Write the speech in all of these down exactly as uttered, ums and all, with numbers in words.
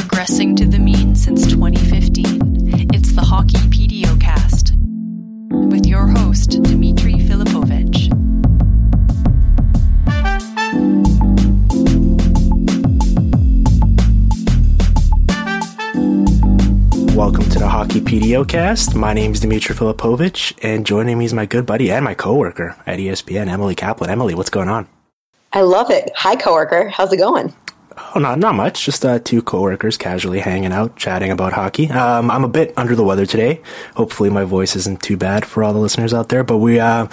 Regressing to the mean since twenty fifteen, it's the Hockey Pediocast with your host, Dimitri Filipovich. Welcome to the Hockey Pediocast. My name is Dimitri Filipovich, and joining me is my good buddy and my coworker at E S P N, Emily Kaplan. Emily, what's going on? I love it. Hi, coworker. How's it going? Oh, not not much. Just uh, two coworkers casually hanging out, chatting about hockey. Um, I'm a bit under the weather today. Hopefully, my voice isn't too bad for all the listeners out there. But we uh,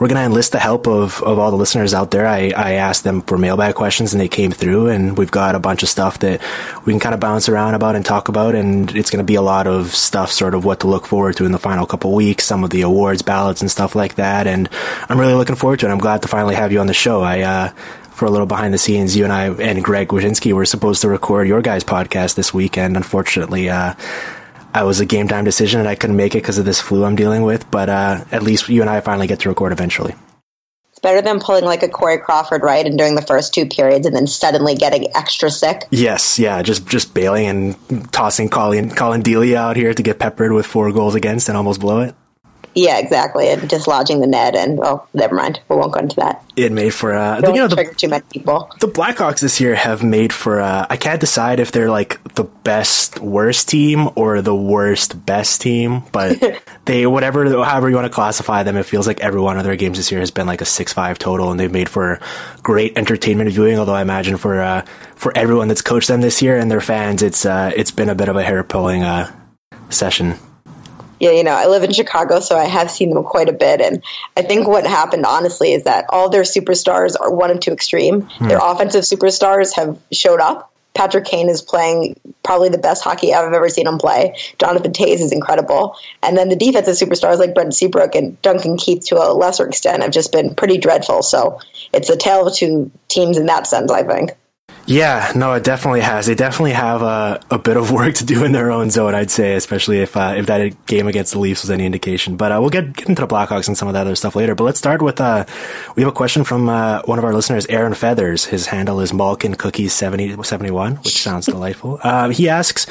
we're gonna enlist the help of, of all the listeners out there. I, I asked them for mailbag questions, and they came through. And we've got a bunch of stuff that we can kind of bounce around about and talk about. And it's gonna be a lot of stuff, sort of what to look forward to in the final couple weeks, some of the awards, ballots, and stuff like that. And I'm really looking forward to it. I'm glad to finally have you on the show. I. Uh, For a little behind the scenes, you and I and Greg Wyshynski were supposed to record your guys' podcast this week, and unfortunately, uh, I was a game time decision and I couldn't make it because of this flu I'm dealing with, but uh, at least you and I finally get to record eventually. It's better than pulling like a Corey Crawford, right, and doing the first two periods and then suddenly getting extra sick. Yes, yeah, just just bailing and tossing Colin, Colin Delia out here to get peppered with four goals against and almost blow it. Yeah, exactly. And dislodging the net and, oh, never mind. We won't go into that. It made for, uh, the, you know, the, too many people. The Blackhawks this year have made for, uh, I can't decide if they're like the best worst team or the worst best team, but they, whatever, however you want to classify them, it feels like every one of their games this year has been like a six five total, and they've made for great entertainment viewing, although I imagine for, uh, for everyone that's coached them this year and their fans, it's, uh, it's been a bit of a hair-pulling, uh, session. Yeah, you know, I live in Chicago, so I have seen them quite a bit. And I think what happened, honestly, is that all their superstars are one of two extreme. Mm. Their offensive superstars have showed up. Patrick Kane is playing probably the best hockey I've ever seen him play. Jonathan Toews is incredible. And then the defensive superstars like Brent Seabrook and Duncan Keith, to a lesser extent, have just been pretty dreadful. So it's a tale of two teams in that sense, I think. Yeah, no, it definitely has. They definitely have a, a bit of work to do in their own zone, I'd say, especially if uh, if that game against the Leafs was any indication. But uh, we'll get, get into the Blackhawks and some of that other stuff later. But let's start with, uh, we have a question from uh, one of our listeners, Aaron Feathers. His handle is Malkin Cookies seventy, seventy-one, which sounds delightful. Um, he asks,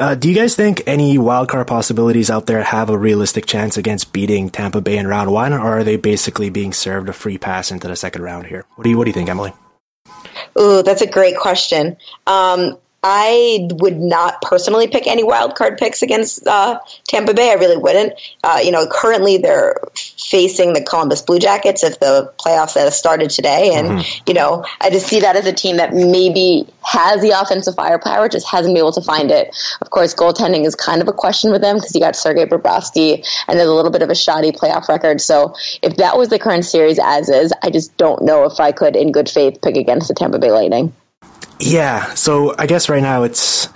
uh, do you guys think any wildcard possibilities out there have a realistic chance against beating Tampa Bay in round one, or are they basically being served a free pass into the second round here? What do you, what do you think, Emily? Ooh, that's a great question. Um, I would not personally pick any wild card picks against uh, Tampa Bay. I really wouldn't. Uh, you know, currently they're facing the Columbus Blue Jackets if the playoffs that have started today. And, mm-hmm. you know, I just see that as a team that maybe has the offensive firepower, just hasn't been able to find it. Of course, goaltending is kind of a question with them because you got Sergei Bobrovsky and there's a little bit of a shoddy playoff record. So if that was the current series as is, I just don't know if I could in good faith pick against the Tampa Bay Lightning. Yeah, so I guess right now it's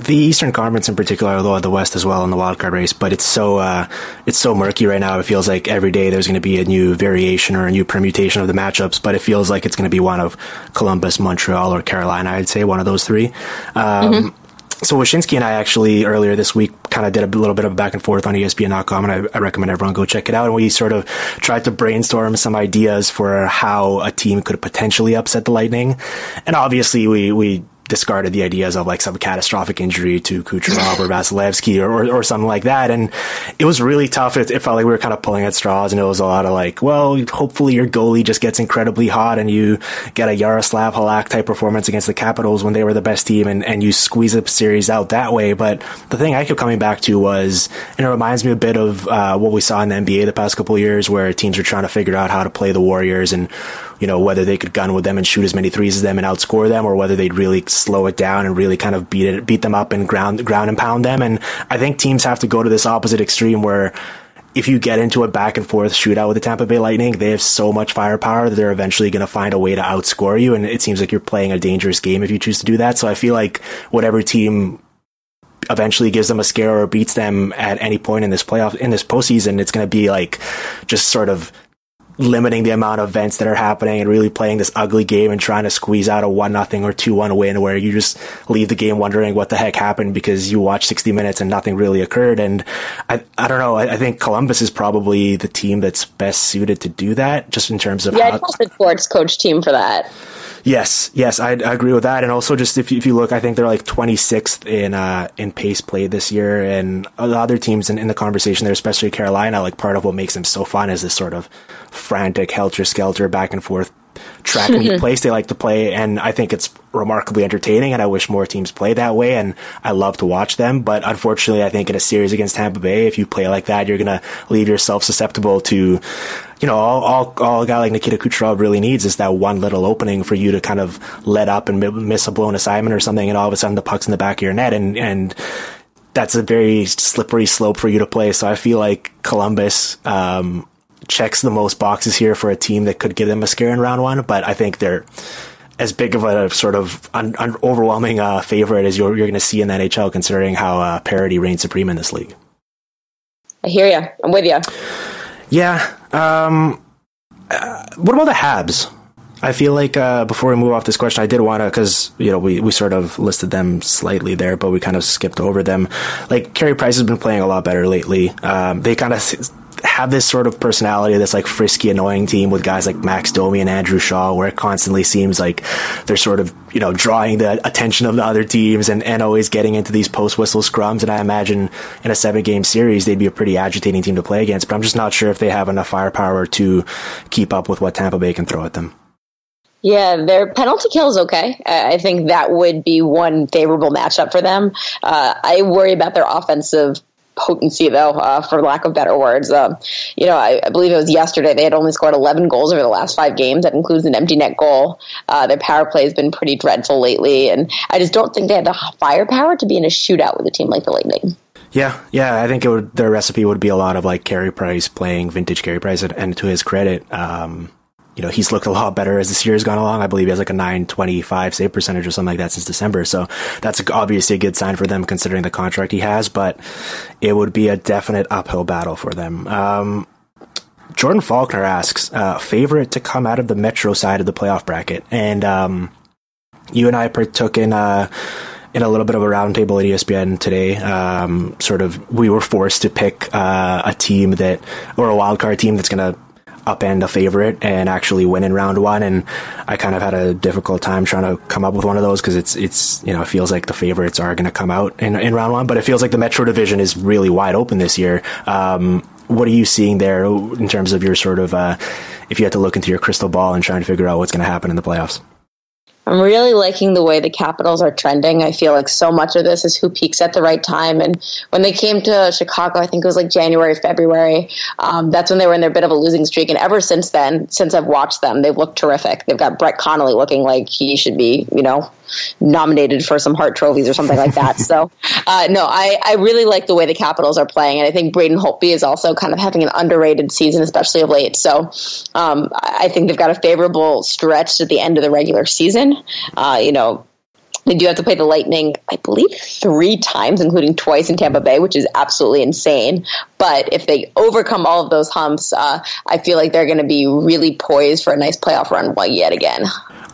the Eastern Conference in particular, although the West as well in the wildcard race, but it's so uh, it's so murky right now. It feels like every day there's going to be a new variation or a new permutation of the matchups, but it feels like it's going to be one of Columbus, Montreal, or Carolina, I'd say, one of those three. Um, mm-hmm. So Wyshynski and I actually earlier this week kind of did a little bit of a back and forth on E S P N dot com, and I, I recommend everyone go check it out. And we sort of tried to brainstorm some ideas for how a team could potentially upset the Lightning. And obviously we, we discarded the ideas of like some catastrophic injury to Kucherov or Vasilevsky or, or, or something like that. And it was really tough. It, it felt like we were kind of pulling at straws, and it was a lot of like, well, hopefully your goalie just gets incredibly hot and you get a Yaroslav Halak type performance against the Capitals when they were the best team, and, and you squeeze a series out that way. But the thing I kept coming back to was, and it reminds me a bit of uh, what we saw in the N B A the past couple of years, where teams were trying to figure out how to play the Warriors and, you know, whether they could gun with them and shoot as many threes as them and outscore them, or whether they'd really slow it down and really kind of beat it, beat them up and ground, ground and pound them. And I think teams have to go to this opposite extreme where if you get into a back and forth shootout with the Tampa Bay Lightning, they have so much firepower that they're eventually going to find a way to outscore you. And it seems like you're playing a dangerous game if you choose to do that. So I feel like whatever team eventually gives them a scare or beats them at any point in this playoff, in this postseason, it's going to be like just sort of limiting the amount of events that are happening and really playing this ugly game and trying to squeeze out a one nothing or two one win where you just leave the game wondering what the heck happened because you watched sixty minutes and nothing really occurred. And I I don't know. I, I think Columbus is probably the team that's best suited to do that, just in terms of yeah, how- trusted sports coach team for that. Yes, yes, I, I agree with that. And also, just if you, if you look, I think they're like twenty-sixth in uh, in pace played this year, and other teams in, in the conversation there, especially Carolina. Like, part of what makes them so fun is this sort of frantic, helter-skelter, back and forth track meet place they like to play, and I think it's remarkably entertaining, and I wish more teams play that way, and I love to watch them. But unfortunately, I think in a series against Tampa Bay, if you play like that, you're gonna leave yourself susceptible to, you know, all, all, all a guy like Nikita Kucherov really needs is that one little opening for you to kind of let up and miss a blown assignment or something, and all of a sudden the puck's in the back of your net, and and that's a very slippery slope for you to play. So I feel like Columbus um checks the most boxes here for a team that could give them a scare in round one, but I think they're as big of a sort of un- un- overwhelming uh, favorite as you're, you're going to see in the N H L, considering how uh, parity reigns supreme in this league. I hear you. I'm with you. Yeah. Um, uh, what about the Habs? I feel like uh, before we move off this question, I did want to, because, you know, we, we sort of listed them slightly there, but we kind of skipped over them. Like, Carey Price has been playing a lot better lately. Um, they kind of Th- have this sort of personality that's like frisky, annoying team with guys like Max Domi and Andrew Shaw, where it constantly seems like they're sort of, you know, drawing the attention of the other teams and, and always getting into these post whistle scrums. And I imagine in a seven game series, they'd be a pretty agitating team to play against, but I'm just not sure if they have enough firepower to keep up with what Tampa Bay can throw at them. Yeah, their penalty kill is okay. I think that would be one favorable matchup for them. Uh, I worry about their offensive potency, though, uh, for lack of better words. Um, you know, I, I believe it was yesterday they had only scored eleven goals over the last five games. That includes an empty net goal. Uh, their power play has been pretty dreadful lately, and I just don't think they have the firepower to be in a shootout with a team like the Lightning. Yeah, yeah, I think it would, their recipe would be a lot of like Carey Price playing vintage Carey Price, and, and to his credit, um, you know, he's looked a lot better as this year's gone along. I believe he has like a nine twenty-five save percentage or something like that since December. So that's obviously a good sign for them considering the contract he has, but it would be a definite uphill battle for them. Um, Jordan Faulkner asks, uh, favorite to come out of the Metro side of the playoff bracket. And um, you and I partook in uh, in a little bit of a roundtable at E S P N today. Um, sort of, we were forced to pick uh, a team that, or a wildcard team that's going to upend a favorite and actually win in round one. And I kind of had a difficult time trying to come up with one of those because it's, it's, you know, it feels like the favorites are going to come out in, in round one, but it feels like the Metro division is really wide open this year. Um, what are you seeing there in terms of your sort of, uh, if you had to look into your crystal ball and trying to figure out what's going to happen in the playoffs? I'm really liking the way the Capitals are trending. I feel like so much of this is who peaks at the right time. And when they came to Chicago, I think it was like January, February, um, that's when they were in their bit of a losing streak. And ever since then, since I've watched them, they've looked terrific. They've got Brett Connolly looking like he should be, you know, nominated for some Hart trophies or something like that. So, uh, no, I, I really like the way the Capitals are playing. And I think Braden Holtby is also kind of having an underrated season, especially of late. So um, I think they've got a favorable stretch at the end of the regular season. Uh, you know, they do have to play the Lightning, I believe, three times, including twice in Tampa Bay, which is absolutely insane. But if they overcome all of those humps, uh, I feel like they're going to be really poised for a nice playoff run yet again.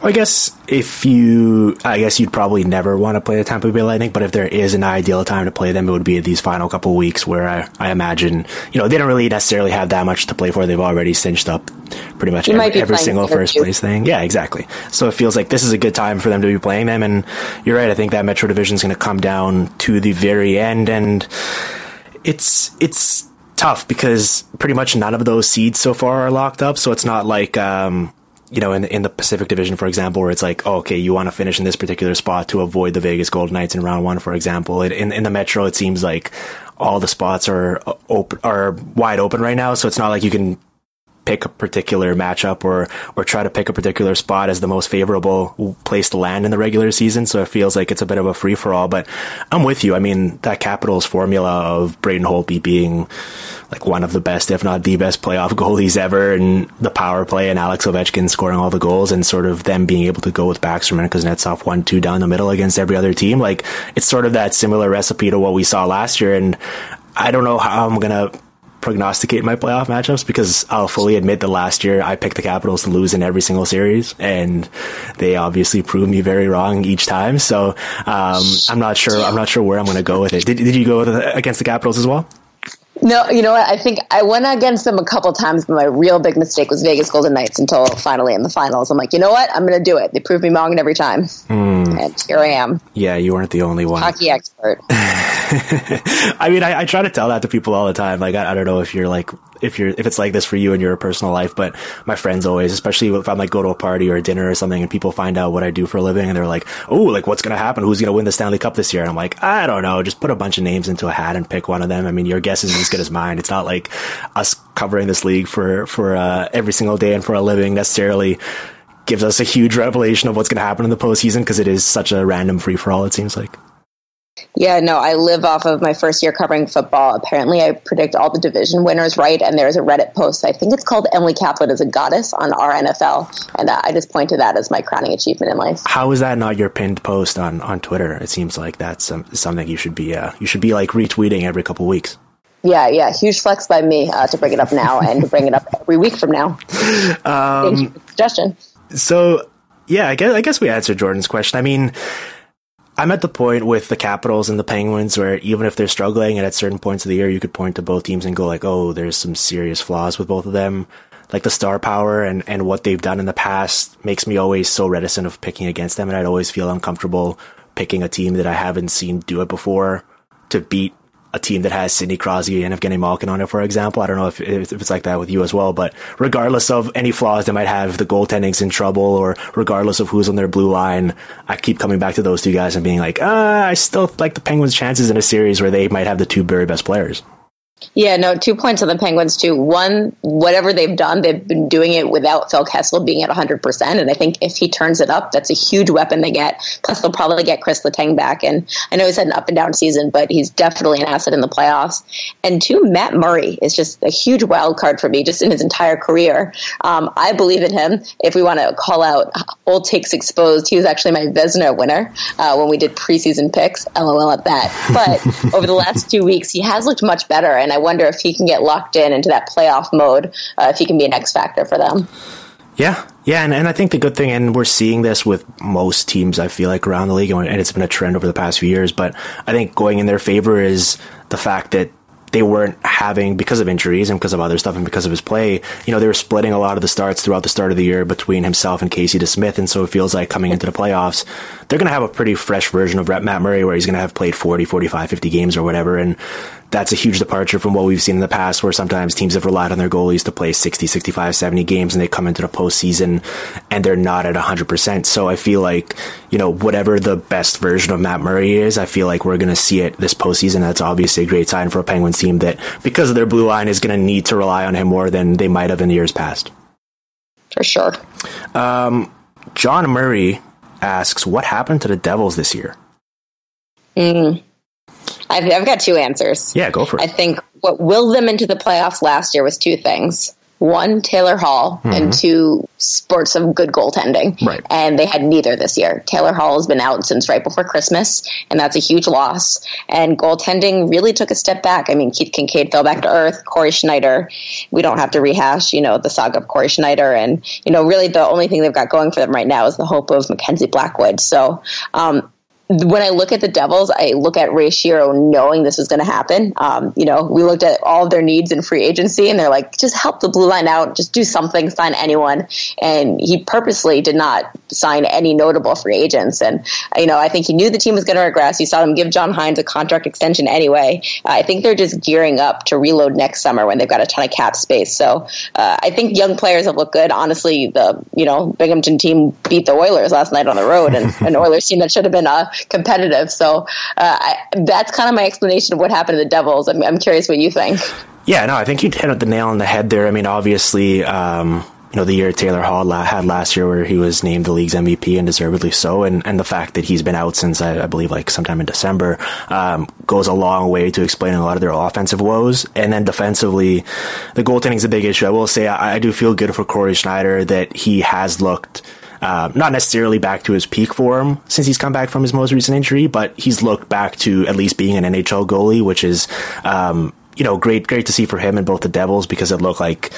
I guess if you, I guess you'd probably never want to play the Tampa Bay Lightning, but if there is an ideal time to play them, it would be these final couple of weeks where I, I imagine, you know, they don't really necessarily have that much to play for. They've already cinched up pretty much every, every single first place thing. Yeah, exactly. So it feels like this is a good time for them to be playing them. And you're right. I think that Metro Division is going to come down to the very end. And it's, it's tough because pretty much none of those seeds so far are locked up. So it's not like, um, you know, in in the Pacific Division, for example, where it's like, oh, okay, you want to finish in this particular spot to avoid the Vegas Golden Knights in round one, for example. It, in in the Metro, it seems like all the spots are open, are wide open right now. So it's not like you can pick a particular matchup or or try to pick a particular spot as the most favorable place to land in the regular season. So it feels like it's a bit of a free for all. But I'm with you. I mean, that Capitals formula of Braden Holtby being like one of the best, if not the best, playoff goalies ever, and the power play and Alex Ovechkin scoring all the goals, and sort of them being able to go with Backstrom and Kuznetsov one two down the middle against every other team. Like, it's sort of that similar recipe to what we saw last year. And I don't know how I'm gonna prognosticate my playoff matchups, because I'll fully admit that last year I picked the Capitals to lose in every single series, and they obviously proved me very wrong each time. So um, I'm not sure. I'm not sure where I'm going to go with it. Did, did you go with, against the Capitals as well? No, you know what? I think I went against them a couple times, but my real big mistake was Vegas Golden Knights until finally in the finals. I'm like, you know what? I'm going to do it. They proved me wrong every time. Mm. And here I am. Yeah, you weren't the only one. Hockey expert. I mean, I, I try to tell that to people all the time. Like, I, I don't know if you're like, if you're, if it's like this for you in your personal life, but my friends always, especially if I'm like go to a party or a dinner or something and people find out what I do for a living and they're like, oh, like what's going to happen? Who's going to win the Stanley Cup this year? And I'm like, I don't know. Just put a bunch of names into a hat and pick one of them. I mean, your guess is as good as mine. It's not like us covering this league for, for, uh, every single day and for a living necessarily gives us a huge revelation of what's going to happen in the postseason, because it is such a random free for all, it seems like. Yeah, no, I live off of my first year covering football. Apparently, I predict all the division winners right, and there's a Reddit post. I think it's called Emily Kaplan is a Goddess on R N F L, and uh, I just point to that as my crowning achievement in life. How is that not your pinned post on, on Twitter? It seems like that's um, something you should be uh, you should be like retweeting every couple weeks. Yeah, yeah, huge flex by me uh, to bring it up now and to bring it up every week from now. Um, Thank you for the suggestion. So, yeah, I guess I guess we answered Jordan's question. I mean, I'm at the point with the Capitals and the Penguins where even if they're struggling and at certain points of the year, you could point to both teams and go like, oh, there's some serious flaws with both of them. Like the star power and, and what they've done in the past makes me always so reticent of picking against them. And I'd always feel uncomfortable picking a team that I haven't seen do it before to beat a team that has Sidney Crosby and Evgeny Malkin on it, for example. I don't know if, if it's like that with you as well, but regardless of any flaws they might have, the goaltending's in trouble, or regardless of who's on their blue line, I keep coming back to those two guys and being like, ah, I still like the Penguins' chances in a series where they might have the two very best players. Yeah, no, two points on the Penguins, too. One, whatever they've done, they've been doing it without Phil Kessel being at one hundred percent, and I think if he turns it up, that's a huge weapon they get. Plus, they'll probably get Chris Letang back, and I know he's had an up-and-down season, but he's definitely an asset in the playoffs. And two, Matt Murray is just a huge wild card for me, just in his entire career. Um, I believe in him. If we want to call out Old Takes Exposed, he was actually my Vezina winner uh, when we did preseason picks. LOL at that. But over the last two weeks, he has looked much better, and I wonder if he can get locked in into that playoff mode, uh, if he can be an X factor for them. Yeah. Yeah. And, and I think the good thing, and we're seeing this with most teams, I feel like, around the league, and it's been a trend over the past few years, but I think going in their favor is the fact that they weren't having, because of injuries and because of other stuff and because of his play, you know, they were splitting a lot of the starts throughout the start of the year between himself and Casey DeSmith. And so it feels like coming into the playoffs, they're going to have a pretty fresh version of Matt Murray, where he's going to have played forty, forty-five, fifty games or whatever. And that's a huge departure from what we've seen in the past, where sometimes teams have relied on their goalies to play sixty, sixty-five, seventy games, and they come into the postseason and they're not at one hundred percent. So I feel like, you know, whatever the best version of Matt Murray is, I feel like we're going to see it this postseason. That's obviously a great sign for a Penguins team that, because of their blue line, is going to need to rely on him more than they might have in the years past. For sure. Um, John Murray asks, what happened to the Devils this year? Mm-hmm. I've, I've got two answers. Yeah, go for it. I think what willed them into the playoffs last year was two things. one Taylor Hall mm-hmm. and two spurts of good goaltending. Right. And they had neither this year. Taylor Hall has been out since right before Christmas, and that's a huge loss. And goaltending really took a step back. I mean, Keith Kincaid fell back to earth. Corey Schneider, we don't have to rehash, you know, the saga of Corey Schneider. And, you know, really the only thing they've got going for them right now is the hope of Mackenzie Blackwood. So, um, when I look at the Devils, I look at Ray Shiro knowing this was going to happen. Um, you know, we looked at all of their needs in free agency, and they're like, just help the blue line out, just do something, sign anyone. And he purposely did not sign any notable free agents. And, you know, I think he knew the team was going to regress. You saw them give John Hines a contract extension anyway. I think they're just gearing up to reload next summer when they've got a ton of cap space. So uh, I think young players have looked good. Honestly, the, you know, Binghamton team beat the Oilers last night on the road, and an Oilers team that should have been a competitive. So uh, I, that's kind of my explanation of what happened to the Devils. I'm, I'm curious what you think. Yeah, no, I think you hit the nail on the head there. I mean, obviously, um, you know, the year Taylor Hall la- had last year where he was named the league's M V P and deservedly so. And, and the fact that he's been out since, I, I believe, like sometime in December um, goes a long way to explaining a lot of their offensive woes. And then defensively, the goaltending is a big issue. I will say I, I do feel good for Corey Schneider that he has looked Uh, not necessarily back to his peak form since he's come back from his most recent injury, but he's looked back to at least being an N H L goalie, which is, um, you know, great, great to see for him and both the Devils, because it looked like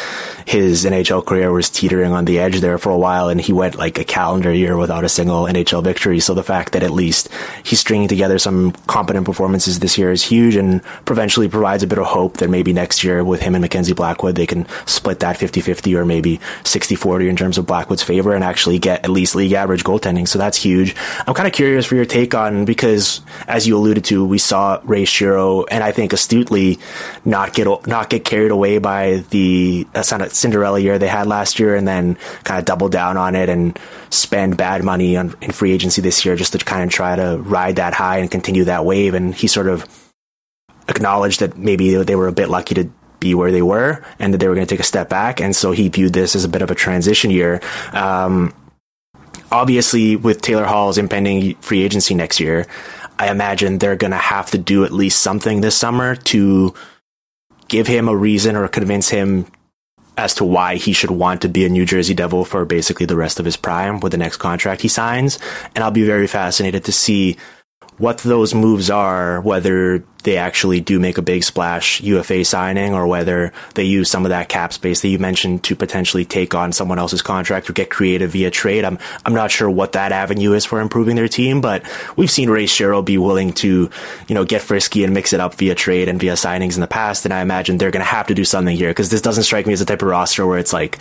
his N H L career was teetering on the edge there for a while, and he went like a calendar year without a single N H L victory. So the fact that at least he's stringing together some competent performances this year is huge, and provincially provides a bit of hope that maybe next year with him and Mackenzie Blackwood, they can split that fifty-fifty or maybe sixty-forty in terms of Blackwood's favor and actually get at least league average goaltending. So that's huge. I'm kind of curious for your take on, because as you alluded to, we saw Ray Shiro, and I think astutely, not get not get carried away by the uh, Cinderella year they had last year, and then kind of double down on it and spend bad money on, in free agency this year, just to kind of try to ride that high and continue that wave. And he sort of acknowledged that maybe they were a bit lucky to be where they were and that they were going to take a step back. And so he viewed this as a bit of a transition year. Um, obviously, with Taylor Hall's impending free agency next year, I imagine they're going to have to do at least something this summer to give him a reason or convince him as to why he should want to be a New Jersey Devil for basically the rest of his prime with the next contract he signs. And I'll be very fascinated to see what those moves are, whether they actually do make a big splash U F A signing or whether they use some of that cap space that you mentioned to potentially take on someone else's contract or get creative via trade. I'm I'm not sure what that avenue is for improving their team, but we've seen Ray Shiro be willing to, you know, get frisky and mix it up via trade and via signings in the past. And I imagine they're going to have to do something here, because this doesn't strike me as the type of roster where it's like,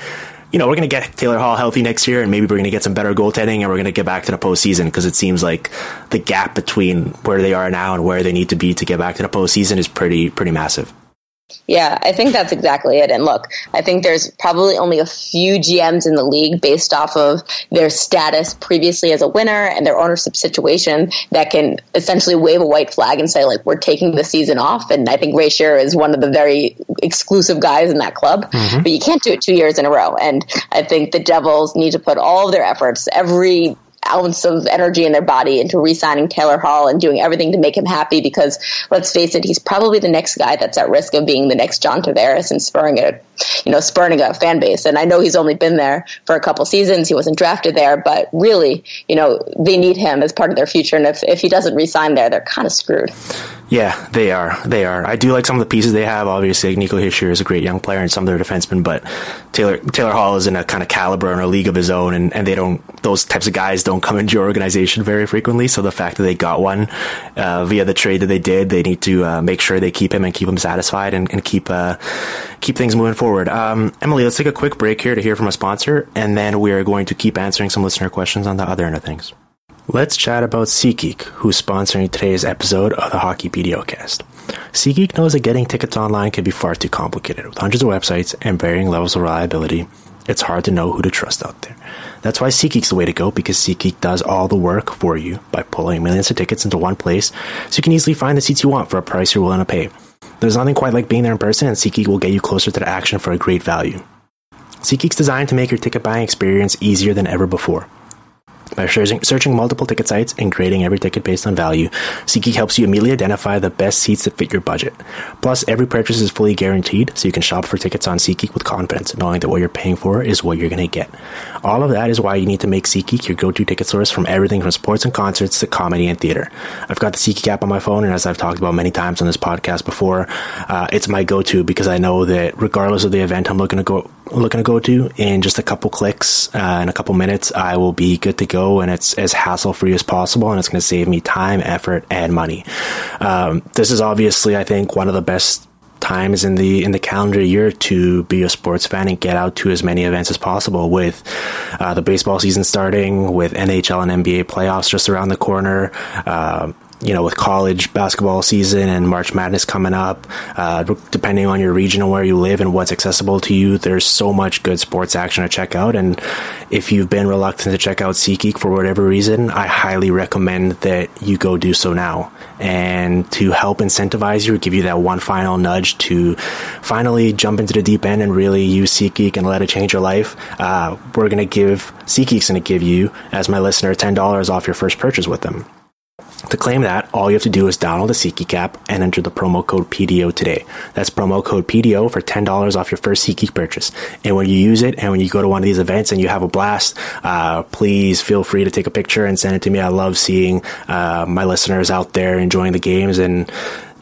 you know, we're going to get Taylor Hall healthy next year and maybe we're going to get some better goaltending and we're going to get back to the postseason, because it seems like the gap between where they are now and where they need to be to get back to the postseason is pretty, pretty massive. Yeah, I think that's exactly it. And look, I think there's probably only a few G Ms in the league based off of their status previously as a winner and their ownership situation that can essentially wave a white flag and say, like, we're taking the season off. And I think Ray Shiro is one of the very exclusive guys in that club. Mm-hmm. But you can't do it two years in a row. And I think the Devils need to put all of their efforts, every ounce of energy in their body, into re-signing Taylor Hall and doing everything to make him happy, because let's face it, he's probably the next guy that's at risk of being the next John Tavares and spurring a, you know, spurring a fan base. And I know he's only been there for a couple seasons. He wasn't drafted there, but really, you know, they need him as part of their future. And if, if he doesn't re-sign there, they're kind of screwed. Yeah, they are. They are. I do like some of the pieces they have. Obviously, Nico Hischier is a great young player and some of their defensemen, but Taylor Taylor Hall is in a kind of caliber and a league of his own, and, and they don't, those types of guys don't come into your organization very frequently. So the fact that they got one uh, via the trade that they did, they need to uh, make sure they keep him and keep him satisfied and, and keep uh, keep things moving forward. Um, Emily, let's take a quick break here to hear from a sponsor, and then we are going to keep answering some listener questions on the other end of things. Let's chat about SeatGeek, who's sponsoring today's episode of the Hockeypediocast. SeatGeek knows that getting tickets online can be far too complicated. With hundreds of websites and varying levels of reliability, it's hard to know who to trust out there. That's why SeatGeek's the way to go, because SeatGeek does all the work for you by pulling millions of tickets into one place, so you can easily find the seats you want for a price you're willing to pay. There's nothing quite like being there in person, and SeatGeek will get you closer to the action for a great value. SeatGeek's designed to make your ticket buying experience easier than ever before. By searching multiple ticket sites and grading every ticket based on value, SeatGeek helps you immediately identify the best seats that fit your budget. Plus, every purchase is fully guaranteed, so you can shop for tickets on SeatGeek with confidence, knowing that what you're paying for is what you're going to get. All of that is why you need to make SeatGeek your go-to ticket source from everything from sports and concerts to comedy and theater. I've got the SeatGeek app on my phone, and as I've talked about many times on this podcast before, uh, it's my go-to because I know that regardless of the event I'm looking to go looking to go to, in just a couple clicks, uh, in a couple minutes, I will be good to go, and it's as hassle-free as possible, and it's going to save me time, effort, and money. Um, this is obviously, I think, one of the best times in the in the calendar year to be a sports fan and get out to as many events as possible, with uh, the baseball season starting, with N H L and N B A playoffs just around the corner, uh, you know, with college basketball season and March Madness coming up. Uh, depending on your region and where you live and what's accessible to you, there's so much good sports action to check out. And if you've been reluctant to check out SeatGeek for whatever reason, I highly recommend that you go do so now. And to help incentivize you, give you that one final nudge to finally jump into the deep end and really use SeatGeek and let it change your life, uh, we're going to give, SeatGeek's going to give you, as my listener, ten dollars off your first purchase with them. To claim that, all you have to do is download the SeatGeek app and enter the promo code P D O today. That's promo code P D O for ten dollars off your first SeatGeek purchase. And when you use it, and when you go to one of these events and you have a blast, uh, please feel free to take a picture and send it to me. I love seeing uh, my listeners out there enjoying the games and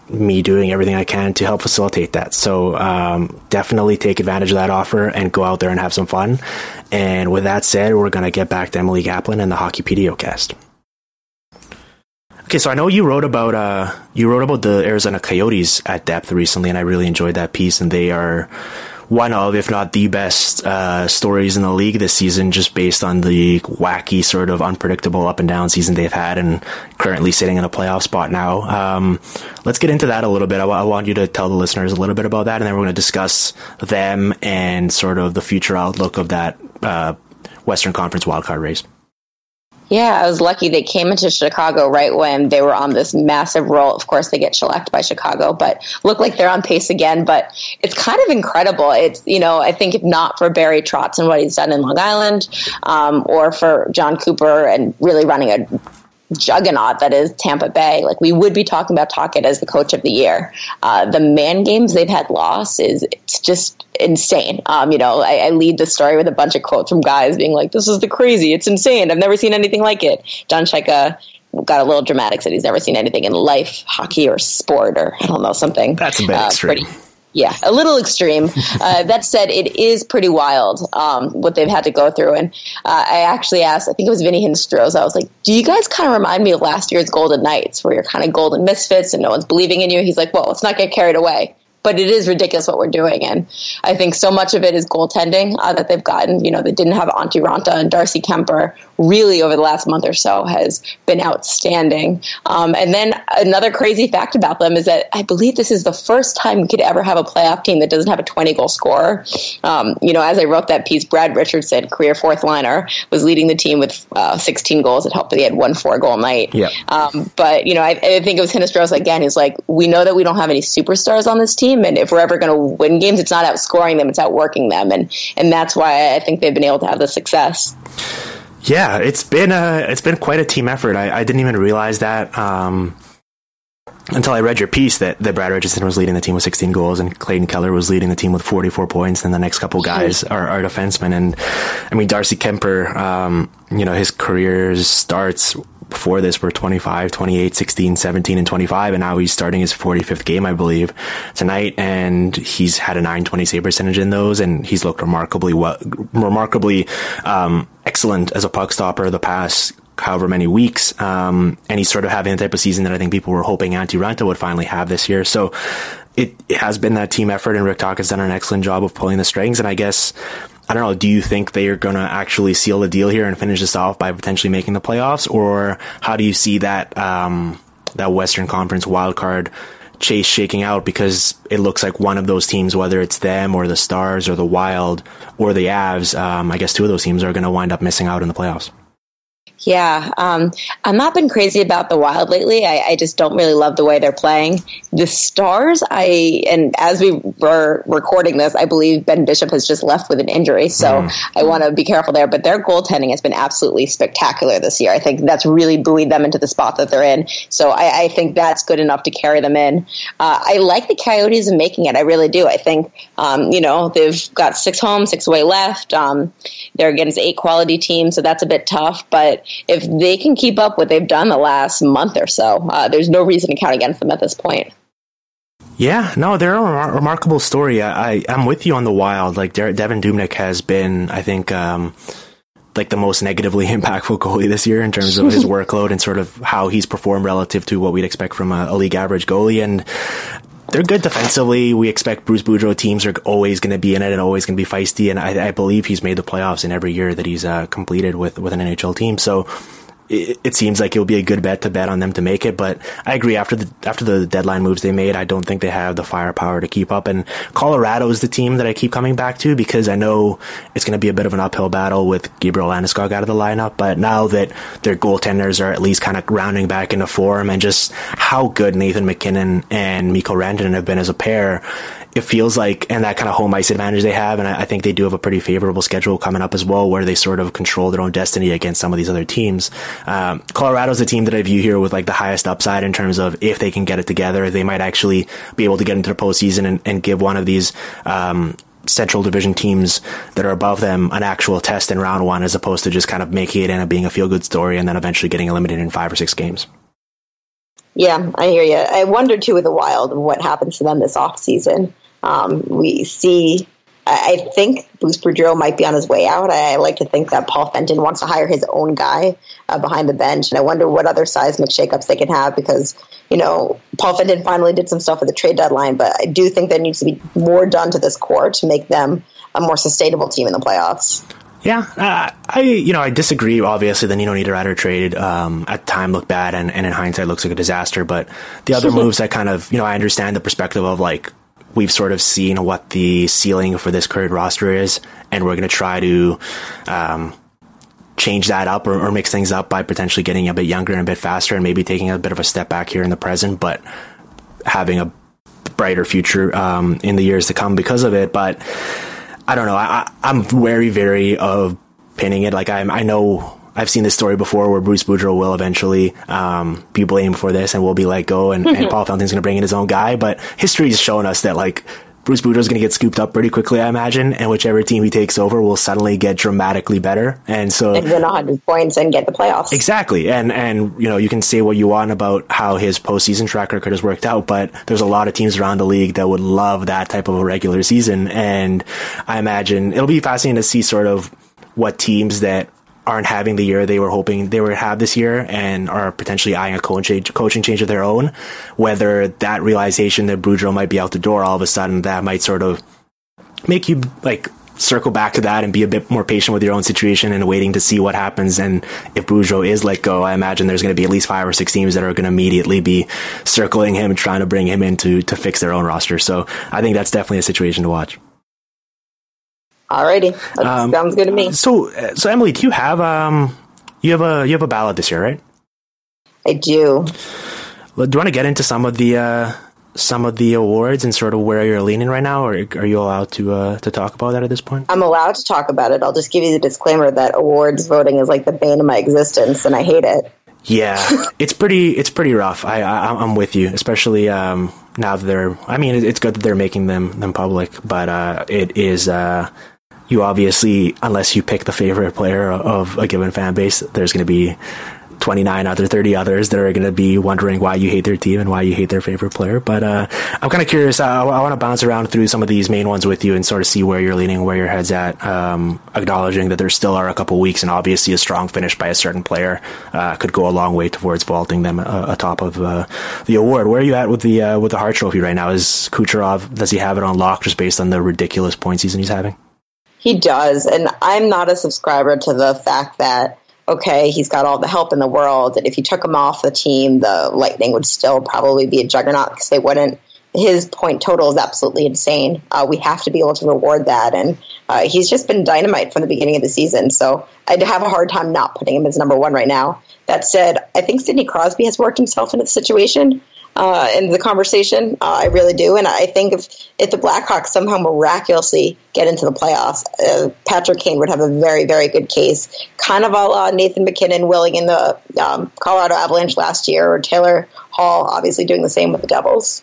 me doing everything I can to help facilitate that. So um, definitely take advantage of that offer and go out there and have some fun. And with that said, we're going to get back to Emily Kaplan and the Hockey P D O cast. Okay, so I know you wrote about uh, you wrote about the Arizona Coyotes at depth recently, and I really enjoyed that piece. And they are one of, if not the best, uh, stories in the league this season, just based on the wacky, sort of unpredictable up and down season they've had, and currently sitting in a playoff spot now. Um, let's get into that a little bit. I, w- I want you to tell the listeners a little bit about that, and then we're going to discuss them and sort of the future outlook of that uh, Western Conference wildcard race. Yeah, I was lucky they came into Chicago right when they were on this massive roll. Of course, they get shellacked by Chicago, but look like they're on pace again. But it's kind of incredible. It's, you know, I think if not for Barry Trotz and what he's done in Long Island, um, or for John Cooper and really running a juggernaut that is Tampa Bay, like, we would be talking about Tocchet as the coach of the year. Uh, the man games they've had lost is it's just insane. Um, you know, I, I lead the story with a bunch of quotes from guys being like, "This is the crazy. It's insane. I've never seen anything like it." John Cheka got a little dramatic, said he's never seen anything in life, hockey or sport, or I don't know, something. That's a bit uh, extreme. Pretty- Yeah, a little extreme. Uh, that said, it is pretty wild um, what they've had to go through. And uh, I actually asked, I think it was Vinny Henestros, I was like, "Do you guys kind of remind me of last year's Golden Knights, where you're kind of golden misfits and no one's believing in you?" He's like, "Well, let's not get carried away. But it is ridiculous what we're doing." And I think so much of it is goaltending uh, that they've gotten. You know, they didn't have Antti Raanta, and Darcy Kemper really over the last month or so has been outstanding. Um, and then another crazy fact about them is that I believe this is the first time we could ever have a playoff team that doesn't have a twenty-goal scorer. Um, you know, as I wrote that piece, Brad Richardson, career fourth liner, was leading the team with uh, sixteen goals. It helped that he had one four-goal night. Yeah. Um, but, you know, I, I think it was Henestros again. He's like, "We know that we don't have any superstars on this team. And if we're ever going to win games, it's not outscoring them, it's outworking them." And, and that's why I think they've been able to have the success. Yeah, it's been a, it's been quite a team effort. I, I didn't even realize that um, until I read your piece that, that Brad Richardson was leading the team with sixteen goals and Clayton Keller was leading the team with forty-four points. And the next couple guys are, are defensemen. And I mean, Darcy Kemper, um, you know, his career starts before this were twenty-five, twenty-eight, sixteen, seventeen, and twenty-five, and now he's starting his forty-fifth game, I believe, tonight, and he's had a nine twenty save percentage in those, and he's looked remarkably well, remarkably um, excellent as a puck stopper the past however many weeks, um, and he's sort of having the type of season that I think people were hoping Antti Raanta would finally have this year. So it has been that team effort, and Rick Tocchet has done an excellent job of pulling the strings, and I guess, I don't know, do you think they are going to actually seal the deal here and finish this off by potentially making the playoffs? Or how do you see that um, that Western Conference wildcard chase shaking out? Because it looks like one of those teams, whether it's them or the Stars or the Wild or the Avs, um, I guess two of those teams are going to wind up missing out in the playoffs. Yeah, um, I've not been crazy about the Wild lately. I, I just don't really love the way they're playing. The Stars, I and as we were recording this, I believe Ben Bishop has just left with an injury, so mm. I want to be careful there. But their goaltending has been absolutely spectacular this year. I think that's really buoyed them into the spot that they're in, so I, I think that's good enough to carry them in. Uh, I like the Coyotes in making it. I really do. I think, um, you know, they've got six home, six away left. Um, they're against eight quality teams, so that's a bit tough, but if they can keep up what they've done the last month or so, uh, there's no reason to count against them at this point. Yeah, no, they're a remar- remarkable story. I, I, I'm with you on the Wild. Like, De- Devin Dubnyk has been, I think, um, like the most negatively impactful goalie this year in terms of his workload and sort of how he's performed relative to what we'd expect from a, a league average goalie. And they're good defensively. We expect Bruce Boudreau teams are always going to be in it and always going to be feisty. And I, I believe he's made the playoffs in every year that he's uh, completed with, with an N H L team. So it, it seems like it will be a good bet to bet on them to make it. But I agree, after the after the deadline moves they made, I don't think they have the firepower to keep up. And Colorado is the team that I keep coming back to because I know it's going to be a bit of an uphill battle with Gabriel Landeskog out of the lineup. But now that their goaltenders are at least kind of rounding back into form, and just how good Nathan McKinnon and Mikko Rantanen have been as a pair, it feels like, and that kind of home ice advantage they have, and I think they do have a pretty favorable schedule coming up as well, where they sort of control their own destiny against some of these other teams. Um, Colorado's the team that I view here with like the highest upside in terms of if they can get it together, they might actually be able to get into the postseason and, and give one of these um, Central Division teams that are above them an actual test in round one, as opposed to just kind of making it end up being a feel-good story and then eventually getting eliminated in five or six games. Yeah, I hear you. I wonder, too, with the Wild, what happens to them this offseason. Um, we see, I think Bruce Boudreau might be on his way out. I, I like to think that Paul Fenton wants to hire his own guy uh, behind the bench, and I wonder what other seismic shakeups they can have because, you know, Paul Fenton finally did some stuff at the trade deadline, but I do think there needs to be more done to this core to make them a more sustainable team in the playoffs. Yeah, uh, I you know I disagree. Obviously, the Nino Niederreiter trade um, at time looked bad, and, and in hindsight looks like a disaster. But the other moves, I kind of you know I understand the perspective of like, we've sort of seen what the ceiling for this current roster is, and we're going to try to um, change that up or, or mix things up by potentially getting a bit younger and a bit faster, and maybe taking a bit of a step back here in the present, but having a brighter future um, in the years to come because of it. But I don't know. I, I'm very, very of pinning it. Like I'm, I know I've seen this story before where Bruce Boudreau will eventually um, be blamed for this and will be let go, and, mm-hmm. and Paul Fenton's going to bring in his own guy. But history's shown us that like Bruce Boudreau's going to get scooped up pretty quickly, I imagine, and whichever team he takes over will suddenly get dramatically better. And so and win a hundred points and get the playoffs. Exactly. And and you know, you can say what you want about how his postseason track record has worked out, but there's a lot of teams around the league that would love that type of a regular season. And I imagine it'll be fascinating to see sort of what teams that aren't having the year they were hoping they would have this year and are potentially eyeing a coaching change of their own, whether that realization that Boudreau might be out the door all of a sudden, that might sort of make you like circle back to that and be a bit more patient with your own situation and waiting to see what happens. And if Boudreau is let go, I imagine there's going to be at least five or six teams that are going to immediately be circling him and trying to bring him in to, to fix their own roster. So I think that's definitely a situation to watch. Alrighty, that um, sounds good to me. So, so Emily, do you have um, you have a you have a ballot this year, right? I do. Well, do you want to get into some of the uh, some of the awards and sort of where you're leaning right now, or are you allowed to uh, to talk about that at this point? I'm allowed to talk about it. I'll just give you the disclaimer that awards voting is like the bane of my existence, and I hate it. Yeah, it's pretty it's pretty rough. I, I I'm with you, especially um, now that they're. I mean, it's good that they're making them them public, but uh, it is. Uh, You obviously, unless you pick the favorite player of a given fan base, there's going to be twenty-nine other thirty others that are going to be wondering why you hate their team and why you hate their favorite player. But uh, I'm kind of curious. I, I want to bounce around through some of these main ones with you and sort of see where you're leaning, where your head's at, um, acknowledging that there still are a couple weeks, and obviously a strong finish by a certain player uh, could go a long way towards vaulting them uh, atop of uh, the award. Where are you at with the uh, with the Hart Trophy right now? Is Kucherov, does he have it on lock just based on the ridiculous point season he's having? He does, and I'm not a subscriber to the fact that, okay, he's got all the help in the world, and if you took him off the team, the Lightning would still probably be a juggernaut because they wouldn't his point total is absolutely insane. Uh, we have to be able to reward that. And uh, he's just been dynamite from the beginning of the season. So I'd have a hard time not putting him as number one right now. That said, I think Sidney Crosby has worked himself into the situation, uh, in the conversation. Uh, I really do. And I think if, if the Blackhawks somehow miraculously get into the playoffs, uh, Patrick Kane would have a very, very good case. Kind of a la Nathan McKinnon willing in the um, Colorado Avalanche last year, or Taylor Hall obviously doing the same with the Devils.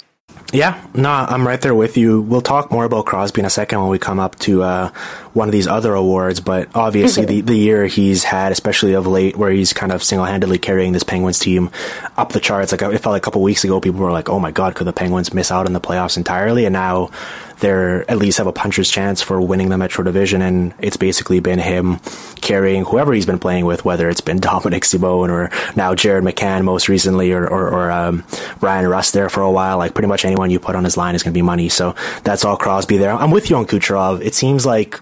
Yeah, no, I'm right there with you. We'll talk more about Crosby in a second when we come up to uh, one of these other awards, but obviously the, the year he's had, especially of late, where he's kind of single-handedly carrying this Penguins team up the charts. Like, it felt like a couple weeks ago, people were like, oh my God, could the Penguins miss out on the playoffs entirely? And now they're at least have a puncher's chance for winning the Metro Division, and it's basically been him carrying whoever he's been playing with, whether it's been Dominic Simone or now Jared McCann most recently, or or, or um, Ryan Rust there for a while. Like, pretty much anyone you put on his line is going to be money. So that's all Crosby there. I'm with you on Kucherov. It seems like,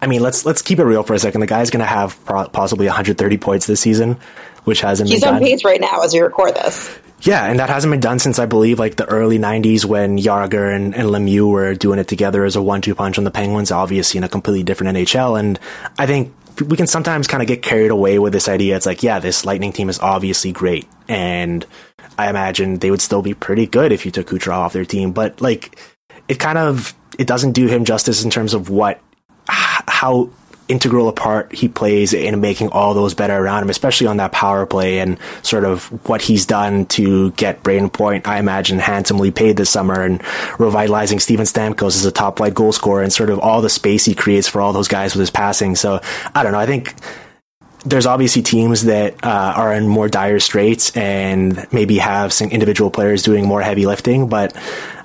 I mean, let's let's keep it real for a second. The guy's going to have pro- possibly one hundred thirty points this season, which hasn't He's been done. He's on pace right now as we record this. Yeah, and that hasn't been done since, I believe, like the early nineties when Jagr and, and Lemieux were doing it together as a one two punch on the Penguins, obviously in a completely different N H L. And I think we can sometimes kind of get carried away with this idea. It's like, yeah, this Lightning team is obviously great, and I imagine they would still be pretty good if you took Kucherov off their team. But like, it kind of, it doesn't do him justice in terms of what, how integral a part he plays in making all those better around him, especially on that power play, and sort of what he's done to get Braden Point, I imagine, handsomely paid this summer, and revitalizing Steven Stamkos as a top flight goal scorer, and sort of all the space he creates for all those guys with his passing. So I don't know. I think there's obviously teams that uh, are in more dire straits and maybe have some individual players doing more heavy lifting, but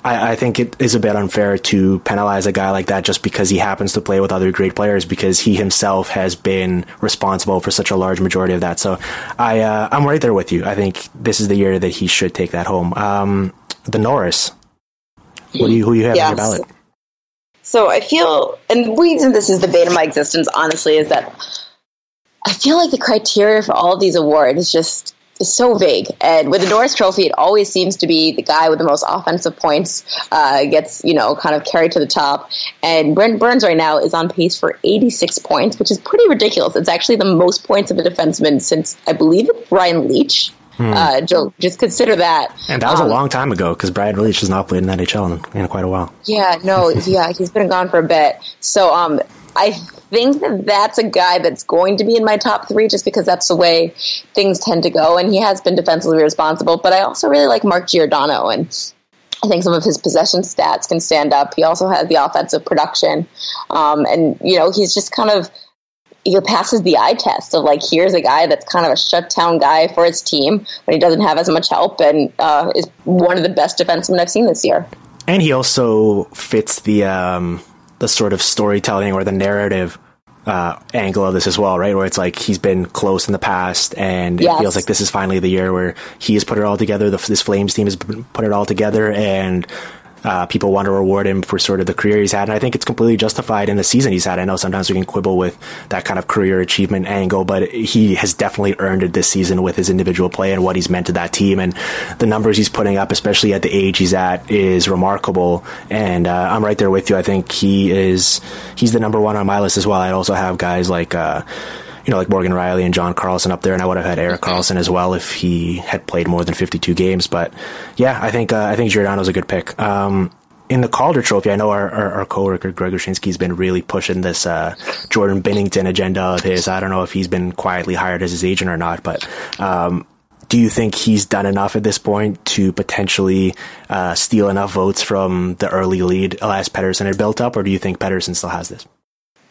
I, I think it is a bit unfair to penalize a guy like that just because he happens to play with other great players, because he himself has been responsible for such a large majority of that. So I, uh, I'm right there with you. I think this is the year that he should take that home. Um, the Norris, what do you, who do you have yes. on your ballot? So I feel, and the reason this is the bane of my existence, honestly, is that I feel like the criteria for all of these awards is just is so vague. And with the Norris Trophy, it always seems to be the guy with the most offensive points uh, gets, you know, kind of carried to the top. And Brent Burns right now is on pace for eighty-six points, which is pretty ridiculous. It's actually the most points of a defenseman since, I believe, Brian Leetch. Hmm. Uh, just consider that. And that was um, a long time ago, because Brad Leetch has not played in the N H L in, in quite a while. Yeah, no, yeah, he's been gone for a bit. So, um... I think that that's a guy that's going to be in my top three just because that's the way things tend to go. And he has been defensively responsible. But I also really like Mark Giordano, and I think some of his possession stats can stand up. He also has the offensive production. Um, and, you know, he's just kind of, he passes the eye test of, like, here's a guy that's kind of a shutdown guy for his team when he doesn't have as much help, and uh, is one of the best defensemen I've seen this year. And he also fits the... Um... the sort of storytelling or the narrative uh, angle of this as well, right? Where it's like he's been close in the past, and yes. it feels like this is finally the year where he has put it all together. The, this Flames team has put it all together, and uh, people want to reward him for sort of the career he's had. And I think it's completely justified in the season he's had. I know sometimes we can quibble with that kind of career achievement angle, but he has definitely earned it this season with his individual play and what he's meant to that team. And the numbers he's putting up, especially at the age he's at, is remarkable. And uh, I'm right there with you. I think he is, he's the number one on my list as well. I also have guys like, uh, you know, like Morgan Rielly and John Carlson up there, and I would have had Erik Karlsson as well if he had played more than fifty-two games. But yeah, I think uh, I think Giordano's a good pick. Um, in the Calder Trophy, I know our, our, our coworker Greg Wyshynski has been really pushing this uh, Jordan Binnington agenda of his. I don't know if he's been quietly hired as his agent or not, but um, do you think he's done enough at this point to potentially uh, steal enough votes from the early lead Elias Pettersson had built up, or do you think Pettersson still has this?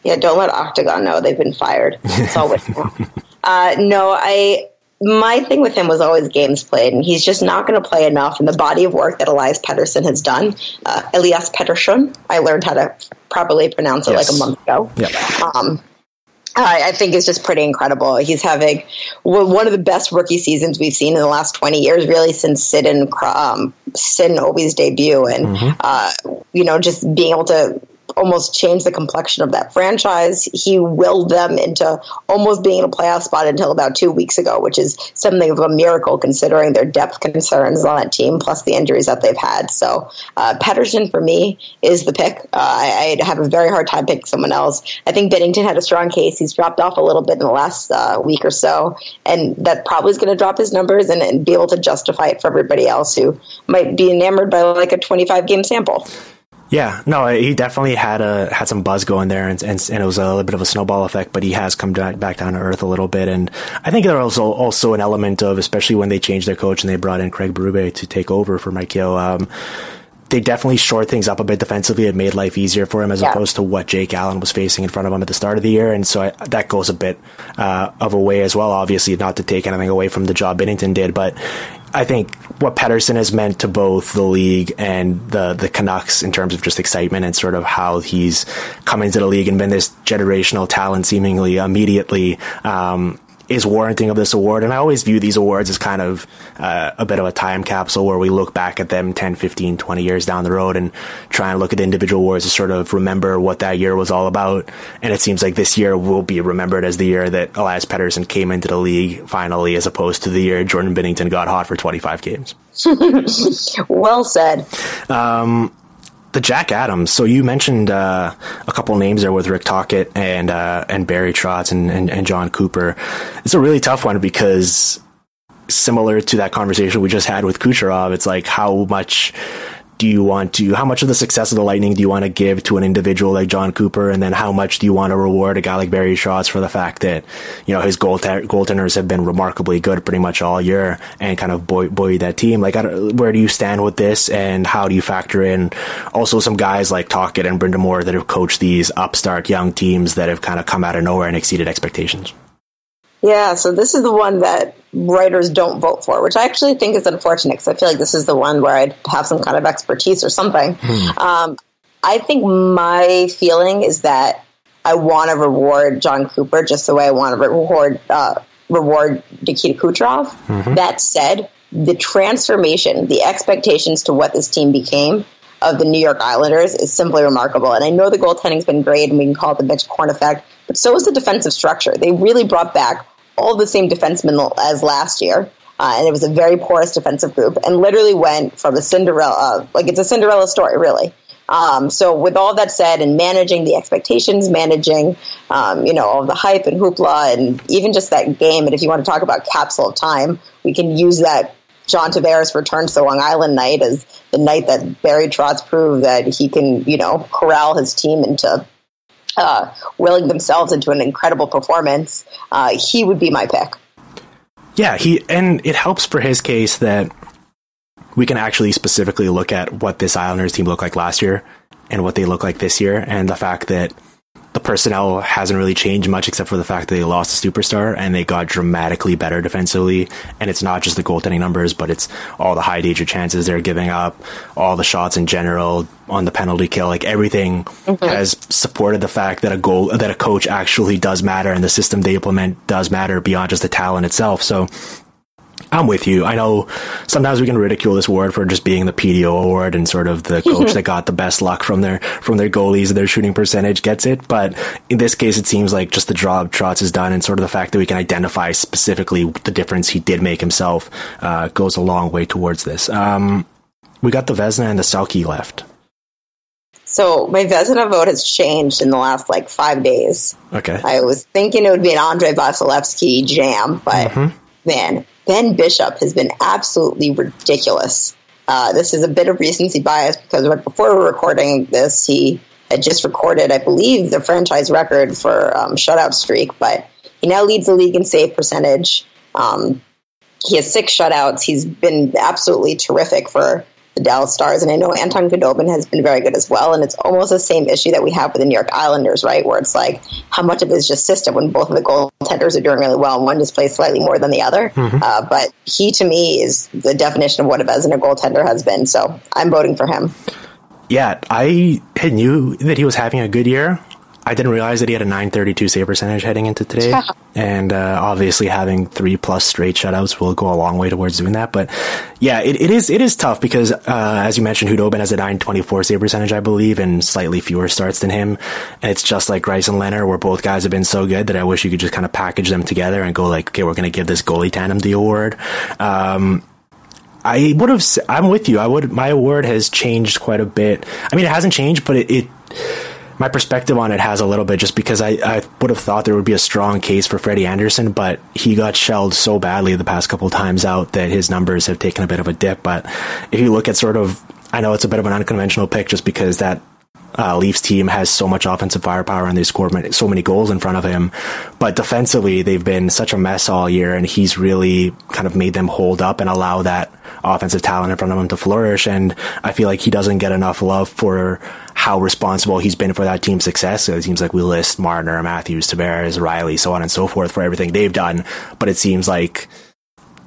Yeah, don't let Octagon know they've been fired. It's all with now. Uh, no, I my thing with him was always games played, and he's just not going to play enough. And the body of work that Elias Pettersson has done, uh, Elias Pettersson, I learned how to properly pronounce it yes. like a month ago. Yep. Um, I, I think it's just pretty incredible. He's having one of the best rookie seasons we've seen in the last twenty years, really since Sid and um, Sid and Obi's debut, and mm-hmm. uh, you know, just being able to almost change the complexion of that franchise. He willed them into almost being in a playoff spot until about two weeks ago, which is something of a miracle considering their depth concerns on that team, plus the injuries that they've had. So uh, Pettersson, for me, is the pick. Uh, I, I have a very hard time picking someone else. I think Binnington had a strong case. He's dropped off a little bit in the last uh, week or so, and that probably is going to drop his numbers and, and be able to justify it for everybody else who might be enamored by like a twenty-five game sample. Yeah, no, he definitely had a had some buzz going there, and and, and it was a little bit of a snowball effect. But he has come down, back down to earth a little bit, and I think there was also, also an element of, especially when they changed their coach and they brought in Craig Berube to take over for Mike Hill. Um, they definitely shored things up a bit defensively. It made life easier for him as yeah. opposed to what Jake Allen was facing in front of him at the start of the year, and so I, that goes a bit uh, of a way as well. Obviously, not to take anything away from the job Binnington did, but I think what Pettersson has meant to both the league and the, the Canucks in terms of just excitement and sort of how he's come into the league and been this generational talent seemingly immediately um, is warranting of this award. And I always view these awards as kind of uh, a bit of a time capsule where we look back at them ten, fifteen, twenty years down the road and try and look at the individual awards to sort of remember what that year was all about. And it seems like this year will be remembered as the year that Elias Pettersson came into the league finally, as opposed to the year Jordan Binnington got hot for twenty-five games. Well said. Um, the Jack Adams. So you mentioned uh, a couple names there with Rick Tocchet and uh, and Barry Trotz and, and, and John Cooper. It's a really tough one because, similar to that conversation we just had with Kucherov, it's like how much do you want to, how much of the success of the Lightning do you want to give to an individual like John Cooper? And then how much do you want to reward a guy like Barry Trotz for the fact that, you know, his goal t- goaltenders have been remarkably good pretty much all year and kind of buoy, buoy that team? Like, I don't, where do you stand with this? And how do you factor in also some guys like Tocchet and Brind'Amour Moore that have coached these upstart young teams that have kind of come out of nowhere and exceeded expectations? Yeah, so this is the one that writers don't vote for, which I actually think is unfortunate because I feel like this is the one where I'd have some kind of expertise or something. Mm. Um, I think my feeling is that I want to reward John Cooper just the way I want to reward uh, reward Nikita Kucherov. Mm-hmm. That said, the transformation, the expectations to what this team became of the New York Islanders is simply remarkable. And I know the goaltending's been great, and we can call it the Mitch Korn effect, but so is the defensive structure. They really brought back all the same defensemen as last year, uh, and it was a very porous defensive group, and literally went from a Cinderella, uh, like it's a Cinderella story, really. Um, so with all that said, and managing the expectations, managing, um, you know, all the hype and hoopla, and even just that game, and if you want to talk about capsule of time, we can use that John Tavares returned to Long Island night as the night that Barry Trotz proved that he can, you know, corral his team into uh, willing themselves into an incredible performance. Uh, he would be my pick. Yeah, he, and it helps for his case that we can actually specifically look at what this Islanders team looked like last year and what they look like this year, and the fact that the personnel hasn't really changed much except for the fact that they lost a superstar and they got dramatically better defensively. And it's not just the goaltending numbers, but it's all the high danger chances they're giving up, all the shots in general on the penalty kill. Like everything mm-hmm. has supported the fact that a goal, that a coach actually does matter, and the system they implement does matter beyond just the talent itself. So I'm with you. I know sometimes we can ridicule this award for just being the P D O award, and sort of the coach that got the best luck from their from their goalies and their shooting percentage gets it. But in this case, it seems like just the job Trotz has done, and sort of the fact that we can identify specifically the difference he did make himself uh, goes a long way towards this. Um, we got the Vezina and the Selke left. So my Vezina vote has changed in the last like five days. Okay. I was thinking it would be an Andre Vasilevsky jam, but mm-hmm. man, Ben Bishop has been absolutely ridiculous. Uh, this is a bit of recency bias because right before we were recording this, he had just recorded, I believe, the franchise record for um, shutout streak, but he now leads the league in save percentage. Um, he has six shutouts. He's been absolutely terrific for the Dallas Stars, and I know Anton Khudobin has been very good as well, and it's almost the same issue that we have with the New York Islanders, right, where it's like how much of it is just system when both of the goaltenders are doing really well and one just plays slightly more than the other. Mm-hmm. Uh, but he, to me, is the definition of what a Vezina goaltender has been, so I'm voting for him. Yeah, I knew that he was having a good year. I didn't realize that he had a nine thirty-two save percentage heading into today. And uh, obviously having three plus straight shutouts will go a long way towards doing that. But yeah, it, it is it is tough because, uh, as you mentioned, Hudobin has a nine twenty-four save percentage, I believe, and slightly fewer starts than him. And it's just like Rice and Leonard, where both guys have been so good that I wish you could just kind of package them together and go like, okay, we're going to give this goalie tandem the award. Um, I would have, I'm with you. I would, my award has changed quite a bit. I mean, it hasn't changed, but it, it my perspective on it has a little bit, just because I, I would have thought there would be a strong case for Freddie Anderson, but he got shelled so badly the past couple of times out that his numbers have taken a bit of a dip. But if you look at sort of, I know it's a bit of an unconventional pick just because that uh, Leafs team has so much offensive firepower and they scored so many goals in front of him, but defensively they've been such a mess all year, and he's really kind of made them hold up and allow that offensive talent in front of him to flourish. And I feel like he doesn't get enough love for how responsible he's been for that team's success. So it seems like we list Marner, Matthews, Tavares, Riley, so on and so forth for everything they've done, but it seems like,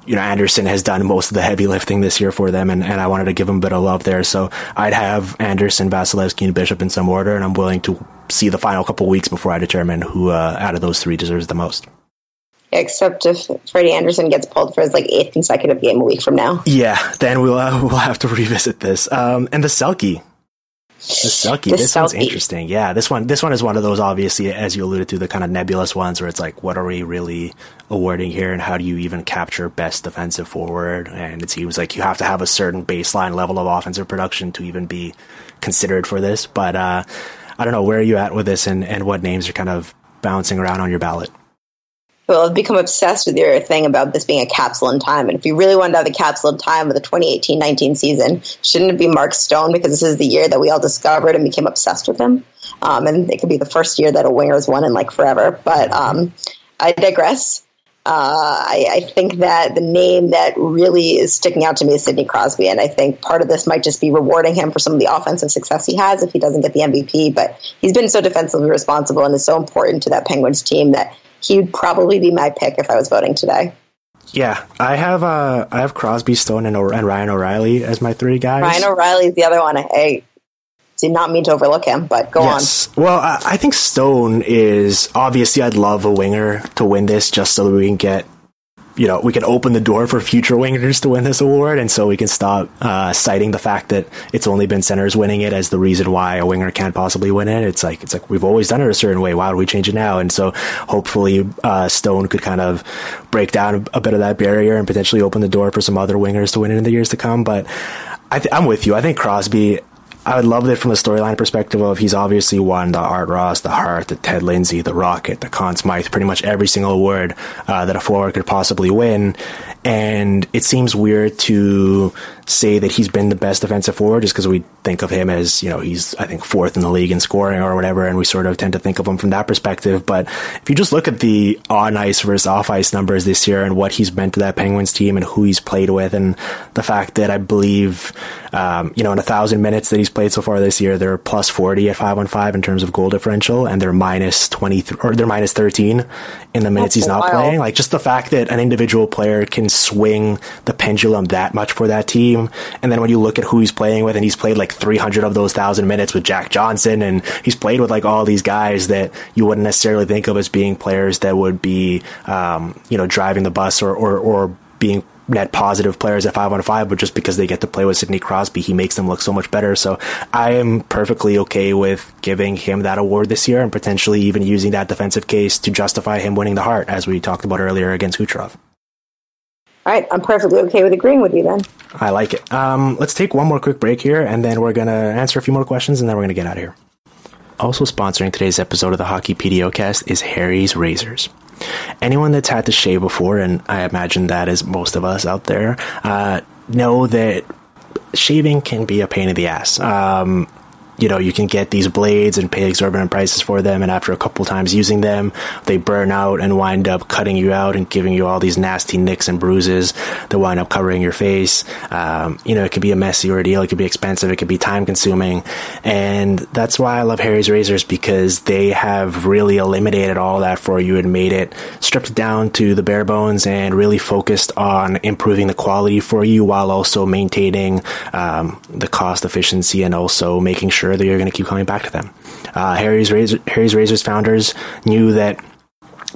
you know, Anderson has done most of the heavy lifting this year for them, and, and I wanted to give him a bit of love there. So I'd have Anderson, Vasilevsky, and Bishop in some order, and I'm willing to see the final couple weeks before I determine who uh, out of those three deserves the most. Except if Freddie Anderson gets pulled for his like eighth consecutive game a week from now. Yeah, then we'll uh, we'll have to revisit this. Um, and the Selke, the Selke, the this Selke. one's interesting. Yeah, this one this one is one of those, obviously, as you alluded to, the kind of nebulous ones where it's like, what are we really awarding here, and how do you even capture best defensive forward? And it seems like you have to have a certain baseline level of offensive production to even be considered for this. But uh, I don't know, where are you at with this, and, and what names are kind of bouncing around on your ballot? Well, I've become obsessed with your thing about this being a capsule in time. And if you really wanted to have a capsule in time with the twenty eighteen nineteen season, shouldn't it be Mark Stone? Because this is the year that we all discovered and became obsessed with him. Um, and it could be the first year that a winger's won in like forever. But um, I digress. Uh, I, I think that the name that really is sticking out to me is Sidney Crosby, and I think part of this might just be rewarding him for some of the offensive success he has if he doesn't get the M V P, but he's been so defensively responsible and is so important to that Penguins team that he would probably be my pick if I was voting today. Yeah, I have uh, I have Crosby, Stone, and, o- and Ryan O'Reilly as my three guys. Ryan O'Reilly is the other one. I, I did not mean to overlook him, but go yes. on. Well, I, I think Stone is, obviously, I'd love a winger to win this just so that we can get, you know, we can open the door for future wingers to win this award, and so we can stop uh, citing the fact that it's only been centers winning it as the reason why a winger can't possibly win it. It's like, it's like we've always done it a certain way. Why would we change it now? And so hopefully uh, Stone could kind of break down a bit of that barrier and potentially open the door for some other wingers to win it in the years to come. But I th- I'm with you. I think Crosby, I would love that from a storyline perspective of he's obviously won the Art Ross, the Hart, the Ted Lindsay, the Rocket, the Conn Smythe, pretty much every single award uh, that a forward could possibly win. And it seems weird to say that he's been the best defensive forward just because we think of him as, you know, he's, I think, fourth in the league in scoring or whatever, and we sort of tend to think of him from that perspective. But if you just look at the on-ice versus off-ice numbers this year and what he's meant to that Penguins team and who he's played with, and the fact that I believe, um, you know, in a thousand minutes that he's played so far this year, they're plus forty at five on five in terms of goal differential, and they're minus twenty-three or they're minus thirteen in the minutes That's he's not wild. playing. Like, just the fact that an individual player can swing the pendulum that much for that team. And then when you look at who he's playing with, and he's played like three hundred of those thousand minutes with Jack Johnson, and he's played with like all these guys that you wouldn't necessarily think of as being players that would be, um, you know, driving the bus or, or, or being net positive players at five on five, but just because they get to play with Sidney Crosby, he makes them look so much better. So I am perfectly okay with giving him that award this year, and potentially even using that defensive case to justify him winning the Hart, as we talked about earlier against Kucherov. All right, I'm perfectly okay with agreeing with you then. I like it. Um, let's take one more quick break here, and then we're going to answer a few more questions, and then we're going to get out of here. Also sponsoring today's episode of the Hockey PDOcast is Harry's Razors. Anyone that's had to shave before, and I imagine that is most of us out there, uh, know that shaving can be a pain in the ass. Um, you know, you can get these blades and pay exorbitant prices for them, and after a couple times using them, they burn out and wind up cutting you out and giving you all these nasty nicks and bruises that wind up covering your face. Um, you know, it could be a messy ordeal, it could be expensive, it could be time-consuming, and that's why I love Harry's Razors, because they have really eliminated all that for you and made it, stripped down to the bare bones, and really focused on improving the quality for you while also maintaining um, the cost efficiency, and also making sure sure that you're going to keep coming back to them. Uh, Harry's Razor, Harry's Razor's founders knew that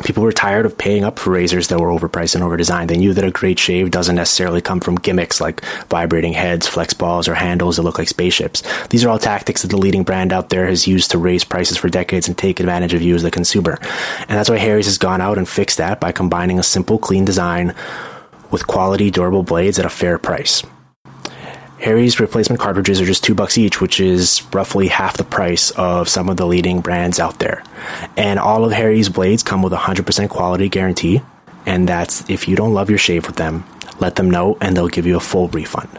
people were tired of paying up for razors that were overpriced and overdesigned. They knew that a great shave doesn't necessarily come from gimmicks like vibrating heads, flex balls, or handles that look like spaceships. These are all tactics that the leading brand out there has used to raise prices for decades and take advantage of you as the consumer. And that's why Harry's has gone out and fixed that by combining a simple, clean design with quality, durable blades at a fair price. Harry's replacement cartridges are just two bucks each, which is roughly half the price of some of the leading brands out there. And all of Harry's blades come with a one hundred percent quality guarantee, and that's if you don't love your shave with them, let them know, and they'll give you a full refund.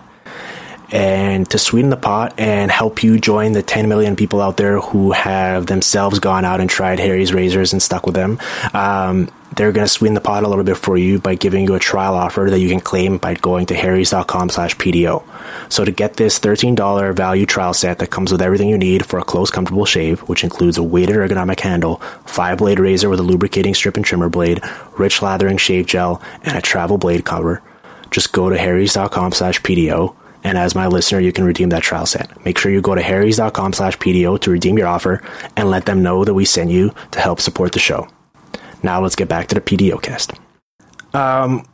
And to sweeten the pot and help you join the ten million people out there who have themselves gone out and tried Harry's razors and stuck with them, um... they're going to sweeten the pot a little bit for you by giving you a trial offer that you can claim by going to harrys.com slash PDO. So to get this thirteen dollars value trial set that comes with everything you need for a close, comfortable shave, which includes a weighted ergonomic handle, five-blade razor with a lubricating strip and trimmer blade, rich lathering shave gel, and a travel blade cover, just go to harrys.com slash PDO. And as my listener, you can redeem that trial set. Make sure you go to harrys.com slash PDO to redeem your offer and let them know that we sent you to help support the show. Now let's get back to the P D O cast. Um,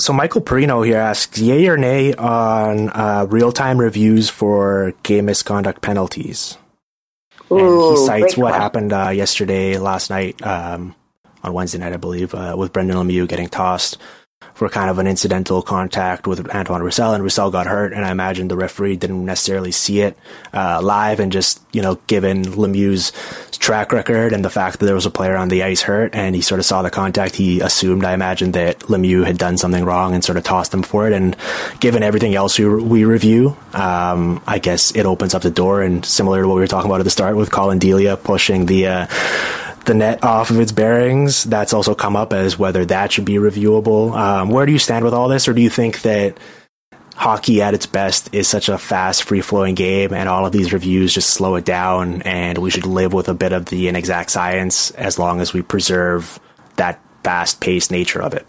so Michael Perino here asks, yay or nay on uh, real-time reviews for game misconduct penalties? Ooh, and he cites what one. happened uh, yesterday, last night, um, on Wednesday night, I believe, uh, with Brendan Lemieux getting tossed for kind of an incidental contact with Antoine Roussel, and Roussel got hurt, and I imagine the referee didn't necessarily see it uh, live, and just, you know, given Lemieux's track record and the fact that there was a player on the ice hurt, and he sort of saw the contact, he assumed, I imagine, that Lemieux had done something wrong and sort of tossed him for it, and given everything else we, re- we review, um, I guess it opens up the door, and similar to what we were talking about at the start with Colin Delia pushing the... Uh, the net off of its bearings, that's also come up as whether that should be reviewable. Um, where do you stand with all this? Or do you think that hockey at its best is such a fast, free-flowing game and all of these reviews just slow it down, and we should live with a bit of the inexact science as long as we preserve that fast-paced nature of it?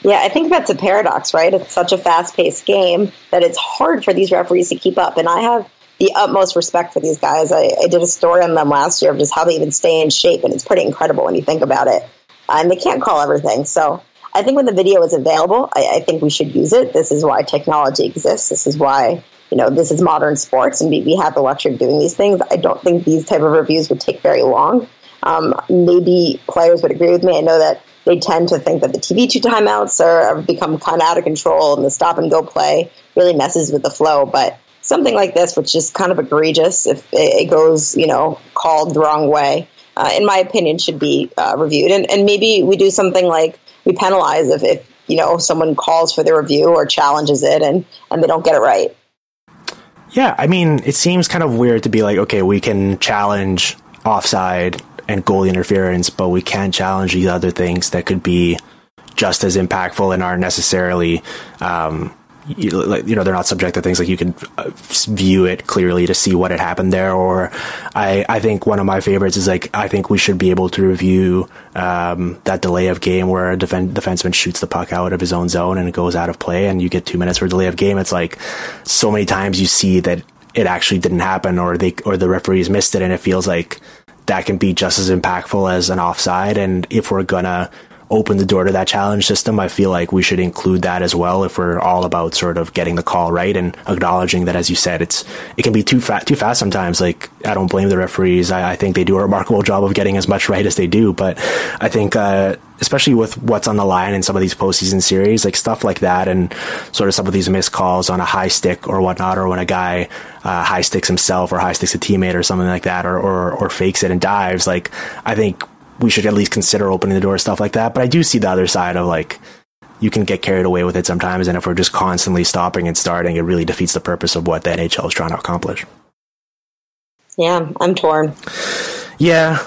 Yeah, I think that's a paradox, right? It's such a fast-paced game that it's hard for these referees to keep up. And I have the utmost respect for these guys. I, I did a story on them last year of just how they even stay in shape, and it's pretty incredible when you think about it. And um, they can't call everything. So I think when the video is available, I, I think we should use it. This is why technology exists. This is why, you know, this is modern sports, and we, we have the luxury of doing these things. I don't think these type of reviews would take very long. Um, maybe players would agree with me. I know that they tend to think that the T V two timeouts are, have become kind of out of control, and the stop-and-go play really messes with the flow, but something like this, which is kind of egregious, if it goes, you know, called the wrong way, uh, in my opinion, should be uh, reviewed. And, and maybe we do something like we penalize if, if, you know, someone calls for the review or challenges it and, and they don't get it right. Yeah, I mean, it seems kind of weird to be like, okay, we can challenge offside and goalie interference, but we can't challenge these other things that could be just as impactful and aren't necessarily... Um, You, like, you know, they're not subject to things like you can view it clearly to see what had happened there. Or I, I think one of my favorites is like, I think we should be able to review um, that delay of game where a defend, defenseman shoots the puck out of his own zone and it goes out of play and you get two minutes for delay of game. It's like so many times you see that it actually didn't happen or they, or the referees missed it. And it feels like that can be just as impactful as an offside. And if we're going to open the door to that challenge system, I feel like we should include that as well if we're all about sort of getting the call right and acknowledging that, as you said, it's it can be too fat too fast sometimes. Like, I don't blame the referees. I, I think they do a remarkable job of getting as much right as they do, but I think uh especially with what's on the line in some of these postseason series, like stuff like that, and sort of some of these missed calls on a high stick or whatnot, or when a guy uh, high sticks himself or high sticks a teammate or something like that, or or, or fakes it and dives, like I think we should at least consider opening the door, stuff like that. But I do see the other side of like, you can get carried away with it sometimes. And if we're just constantly stopping and starting, it really defeats the purpose of what the N H L is trying to accomplish. Yeah, I'm torn. Yeah,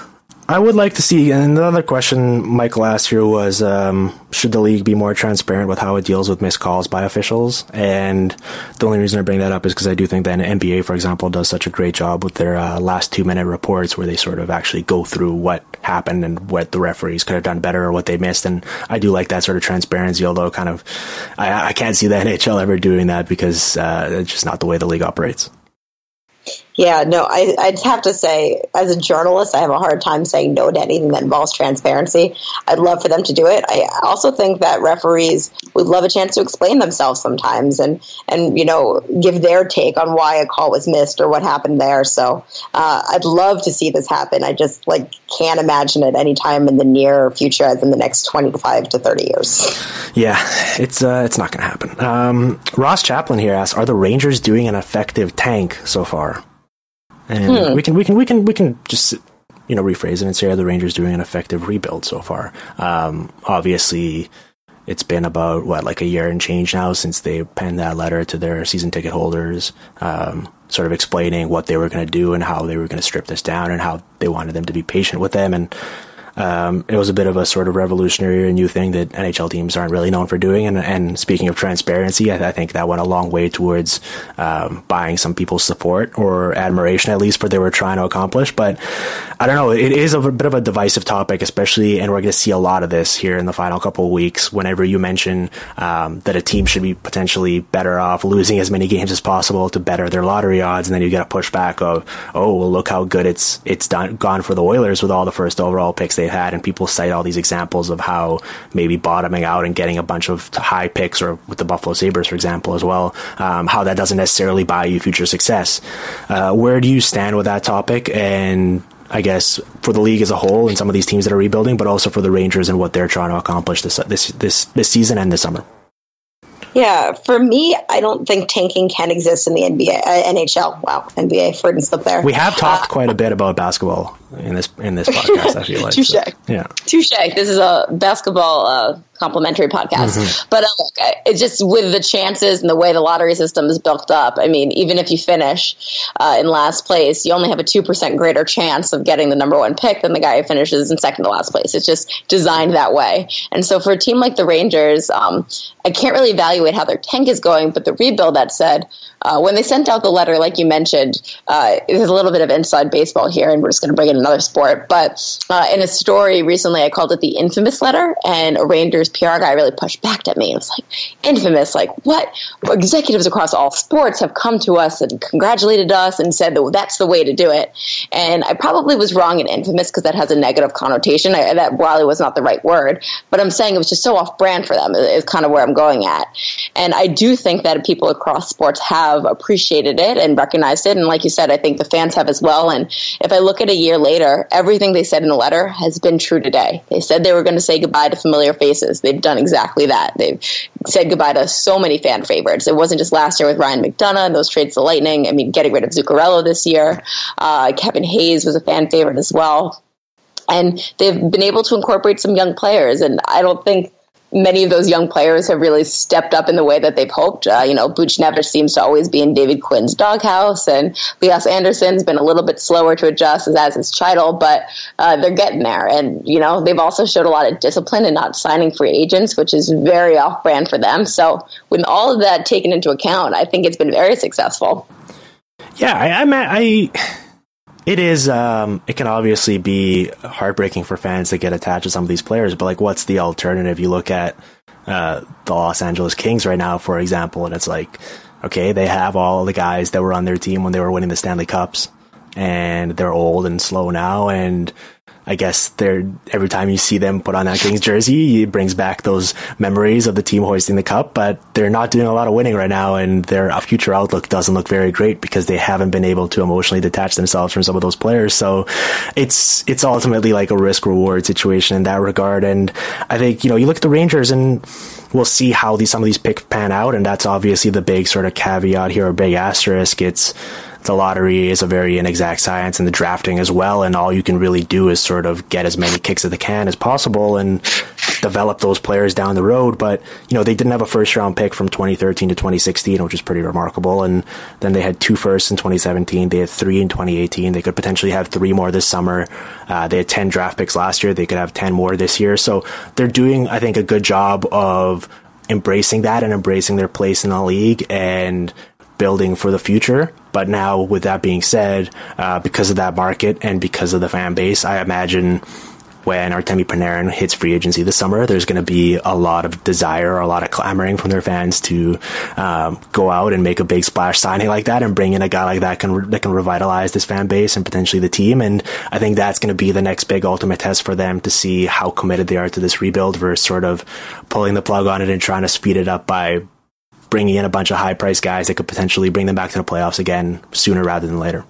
I would like to see. And another question Michael asked here was, um, should the league be more transparent with how it deals with missed calls by officials? And the only reason I bring that up is because I do think that N B A, for example, does such a great job with their uh, last two-minute reports where they sort of actually go through what happened and what the referees could have done better or what they missed. And I do like that sort of transparency, although kind of I, I can't see the N H L ever doing that because uh, it's just not the way the league operates. Yeah, no, I, I'd have to say, as a journalist, I have a hard time saying no to anything that involves transparency. I'd love for them to do it. I also think that referees would love a chance to explain themselves sometimes and, and you know, give their take on why a call was missed or what happened there. So uh, I'd love to see this happen. I just, like, can't imagine it any time in the near future, as in the next twenty-five to thirty years. Yeah, it's uh, it's not going to happen. Um, Ross Chaplin here asks, are the Rangers doing an effective tank so far? And hmm. we can we can we can we can just you know rephrase it and say, are the Rangers doing an effective rebuild so far? Um, obviously, it's been about what like a year and change now since they penned that letter to their season ticket holders, um, sort of explaining what they were going to do and how they were going to strip this down and how they wanted them to be patient with them. And um, it was a bit of a sort of revolutionary new thing that N H L teams aren't really known for doing. And, and speaking of transparency, I, I think that went a long way towards um, buying some people's support or admiration, at least for what they were trying to accomplish. But I don't know, it is a bit of a divisive topic, especially, and we're going to see a lot of this here in the final couple of weeks, whenever you mention um, that a team should be potentially better off losing as many games as possible to better their lottery odds. And then you get a pushback of, oh, well, look how good it's, it's done, gone for the Oilers with all the first overall picks they had, and people cite all these examples of how maybe bottoming out and getting a bunch of high picks, or with the Buffalo Sabres, for example, as well, um, how that doesn't necessarily buy you future success. Uh, where do you stand with that topic? And I guess for the league as a whole and some of these teams that are rebuilding, but also for the Rangers and what they're trying to accomplish this this this, this season and this summer. Yeah, for me, I don't think tanking can exist in the N B A, uh, N H L. Wow, N B A, Ford and slip there. We have talked uh, quite a bit about basketball in this in this podcast, I feel like. Touche. So, yeah. Touche. This is a basketball uh, complimentary podcast. Mm-hmm. But uh, look, it's just with the chances and the way the lottery system is built up, I mean, even if you finish uh, in last place, you only have a two percent greater chance of getting the number one pick than the guy who finishes in second to last place. It's just designed that way. And so for a team like the Rangers, um, I can't really evaluate how their tank is going, but the rebuild, that said, uh, when they sent out the letter, like you mentioned, uh, there's a little bit of inside baseball here, and we're just going to bring in another sport, but uh, in a story recently, I called it the infamous letter, and a Rangers P R guy really pushed back at me. It was like, infamous, like, what? Executives across all sports have come to us and congratulated us and said that that's the way to do it, and I probably was wrong in infamous because that has a negative connotation. I, that probably was not the right word, but I'm saying it was just so off-brand for them is kind of where I'm going at. And I do think that people across sports have appreciated it and recognized it. And like you said, I think the fans have as well. And if I look at a year later, everything they said in the letter has been true today. They said they were going to say goodbye to familiar faces. They've done exactly that. They've said goodbye to so many fan favorites. It wasn't just last year with Ryan McDonough and those trades to Lightning. I mean, getting rid of Zuccarello this year. Uh, Kevin Hayes was a fan favorite as well. And they've been able to incorporate some young players. And I don't think many of those young players have really stepped up in the way that they've hoped. Uh, you know, Buchnevich seems to always be in David Quinn's doghouse, and Elias Anderson's been a little bit slower to adjust, as is Chidel, but uh, they're getting there. And, you know, they've also showed a lot of discipline in not signing free agents, which is very off-brand for them. So with all of that taken into account, I think it's been very successful. Yeah, I... I, I... It is, um, it can obviously be heartbreaking for fans that get attached to some of these players, but like, what's the alternative? You look at, uh, the Los Angeles Kings right now, for example, and it's like, okay, they have all the guys that were on their team when they were winning the Stanley Cups, and they're old and slow now, and I guess they're, every time you see them put on that Kings jersey, it brings back those memories of the team hoisting the cup, but they're not doing a lot of winning right now, and their future outlook doesn't look very great because they haven't been able to emotionally detach themselves from some of those players. So it's it's ultimately like a risk-reward situation in that regard. And I think, you know, you look at the Rangers and we'll see how these some of these picks pan out, and that's obviously the big sort of caveat here, or big asterisk. It's the lottery is a very inexact science, and the drafting as well, and all you can really do is sort of get as many kicks at the can as possible and develop those players down the road. But, you know, they didn't have a first round pick from twenty thirteen to twenty sixteen, which is pretty remarkable, and then they had two firsts in twenty seventeen, they had three in twenty eighteen, they could potentially have three more this summer, uh, they had ten draft picks last year, they could have ten more this year. So they're doing, I think, a good job of embracing that and embracing their place in the league and building for the future. But now, with that being said, uh, because of that market and because of the fan base, I imagine when Artemi Panarin hits free agency this summer, there's going to be a lot of desire, a lot of clamoring from their fans to um, go out and make a big splash signing like that and bring in a guy like that can re- that can revitalize this fan base and potentially the team. And I think that's going to be the next big ultimate test for them to see how committed they are to this rebuild versus sort of pulling the plug on it and trying to speed it up by bringing in a bunch of high-priced guys that could potentially bring them back to the playoffs again sooner rather than later.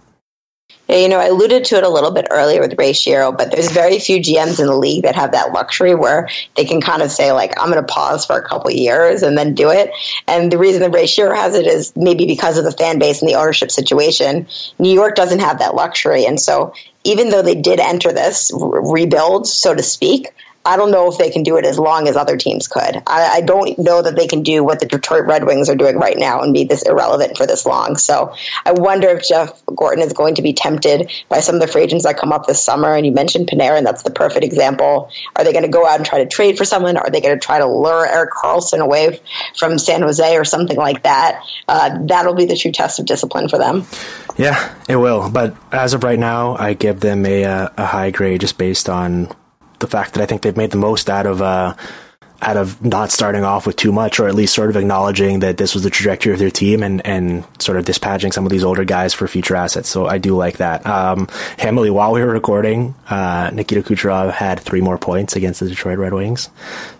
Yeah, you know, I alluded to it a little bit earlier with Ray Shero, but there's very few G Ms in the league that have that luxury where they can kind of say, like, I'm going to pause for a couple of years and then do it. And the reason that Ray Shero has it is maybe because of the fan base and the ownership situation. New York doesn't have that luxury. And so even though they did enter this rebuild, so to speak, I don't know if they can do it as long as other teams could. I, I don't know that they can do what the Detroit Red Wings are doing right now and be this irrelevant for this long. So I wonder if Jeff Gorton is going to be tempted by some of the free agents that come up this summer. And you mentioned Panarin. That's the perfect example. Are they going to go out and try to trade for someone? Are they going to try to lure Erik Karlsson away from San Jose or something like that? Uh, that'll be the true test of discipline for them. Yeah, it will. But as of right now, I give them a, a high grade just based on the fact that I think they've made the most out of uh, out of not starting off with too much, or at least sort of acknowledging that this was the trajectory of their team and, and sort of dispatching some of these older guys for future assets. So I do like that. Um, Emily, while we were recording, uh, Nikita Kucherov had three more points against the Detroit Red Wings.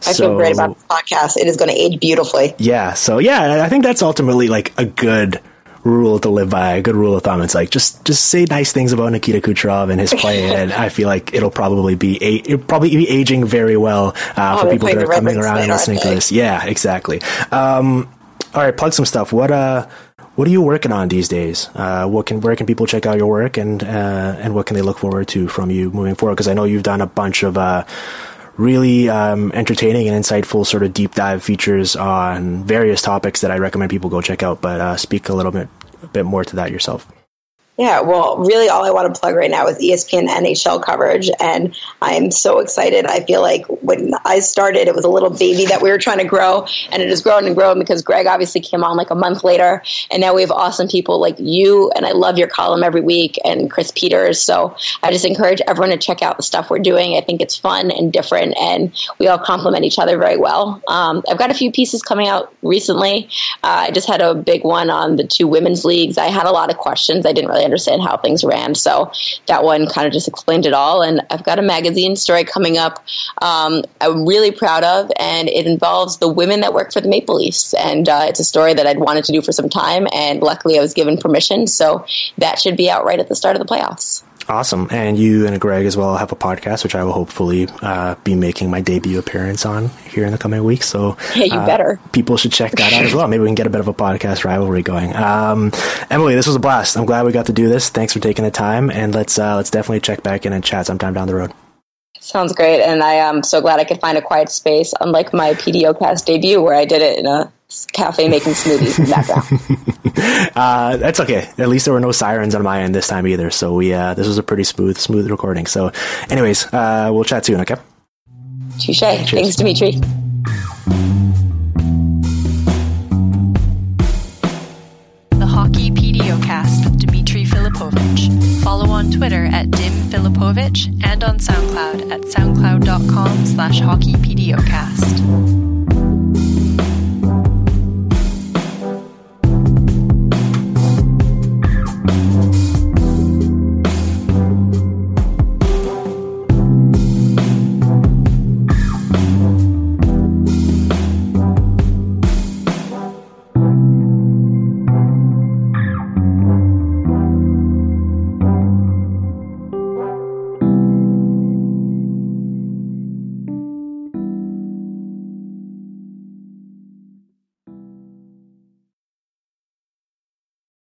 I so, feel great about this podcast. It is going to age beautifully. Yeah. So yeah, I think that's ultimately like a good rule to live by, a good rule of thumb. It's like just just say nice things about Nikita Kucherov and his play, and I feel like it'll probably be a, it'll probably be aging very well uh, for people that are coming around and listening to this. Yeah, exactly. Um, all right, plug some stuff. What uh, what are you working on these days? Uh, what can where can people check out your work, and uh, and what can they look forward to from you moving forward? Because I know you've done a bunch of Uh, really um, entertaining and insightful sort of deep dive features on various topics that I recommend people go check out, but uh, speak a little bit a bit more to that yourself. Yeah, well, really all I want to plug right now is E S P N N H L coverage, and I'm so excited. I feel like when I started, it was a little baby that we were trying to grow, and it has grown and grown because Greg obviously came on like a month later, and now we have awesome people like you, and I love your column every week, and Chris Peters. So I just encourage everyone to check out the stuff we're doing. I think it's fun and different, and we all complement each other very well. Um, I've got a few pieces coming out recently. Uh, I just had a big one on the two women's leagues. I had a lot of questions. I didn't really understand how things ran, so that one kind of just explained it all. And I've got a magazine story coming up um, I'm really proud of, and it involves the women that work for the Maple Leafs, and uh, it's a story that I'd wanted to do for some time, and luckily I was given permission, so that should be out right at the start of the playoffs. Awesome. And you and Greg as well have a podcast, which I will hopefully uh, be making my debut appearance on here in the coming weeks. So yeah, you uh, better. People should check that out as well. Maybe we can get a bit of a podcast rivalry going. Um, Emily, this was a blast. I'm glad we got to do this. Thanks for taking the time. And let's uh, let's definitely check back in and chat sometime down the road. Sounds great. And I am so glad I could find a quiet space, unlike my PDOcast debut where I did it in a cafe making smoothies in the background. uh, that's okay. At least there were no sirens on my end this time either. So we uh, this was a pretty smooth, smooth recording. So anyways, uh, we'll chat soon, okay? Touche. Cheers. Thanks, Dimitri. The Hockey PDOcast with Dimitri Filipovich. Follow on Twitter at Dim Filipovich and on SoundCloud at soundcloud dot com slash hockey PDOcast.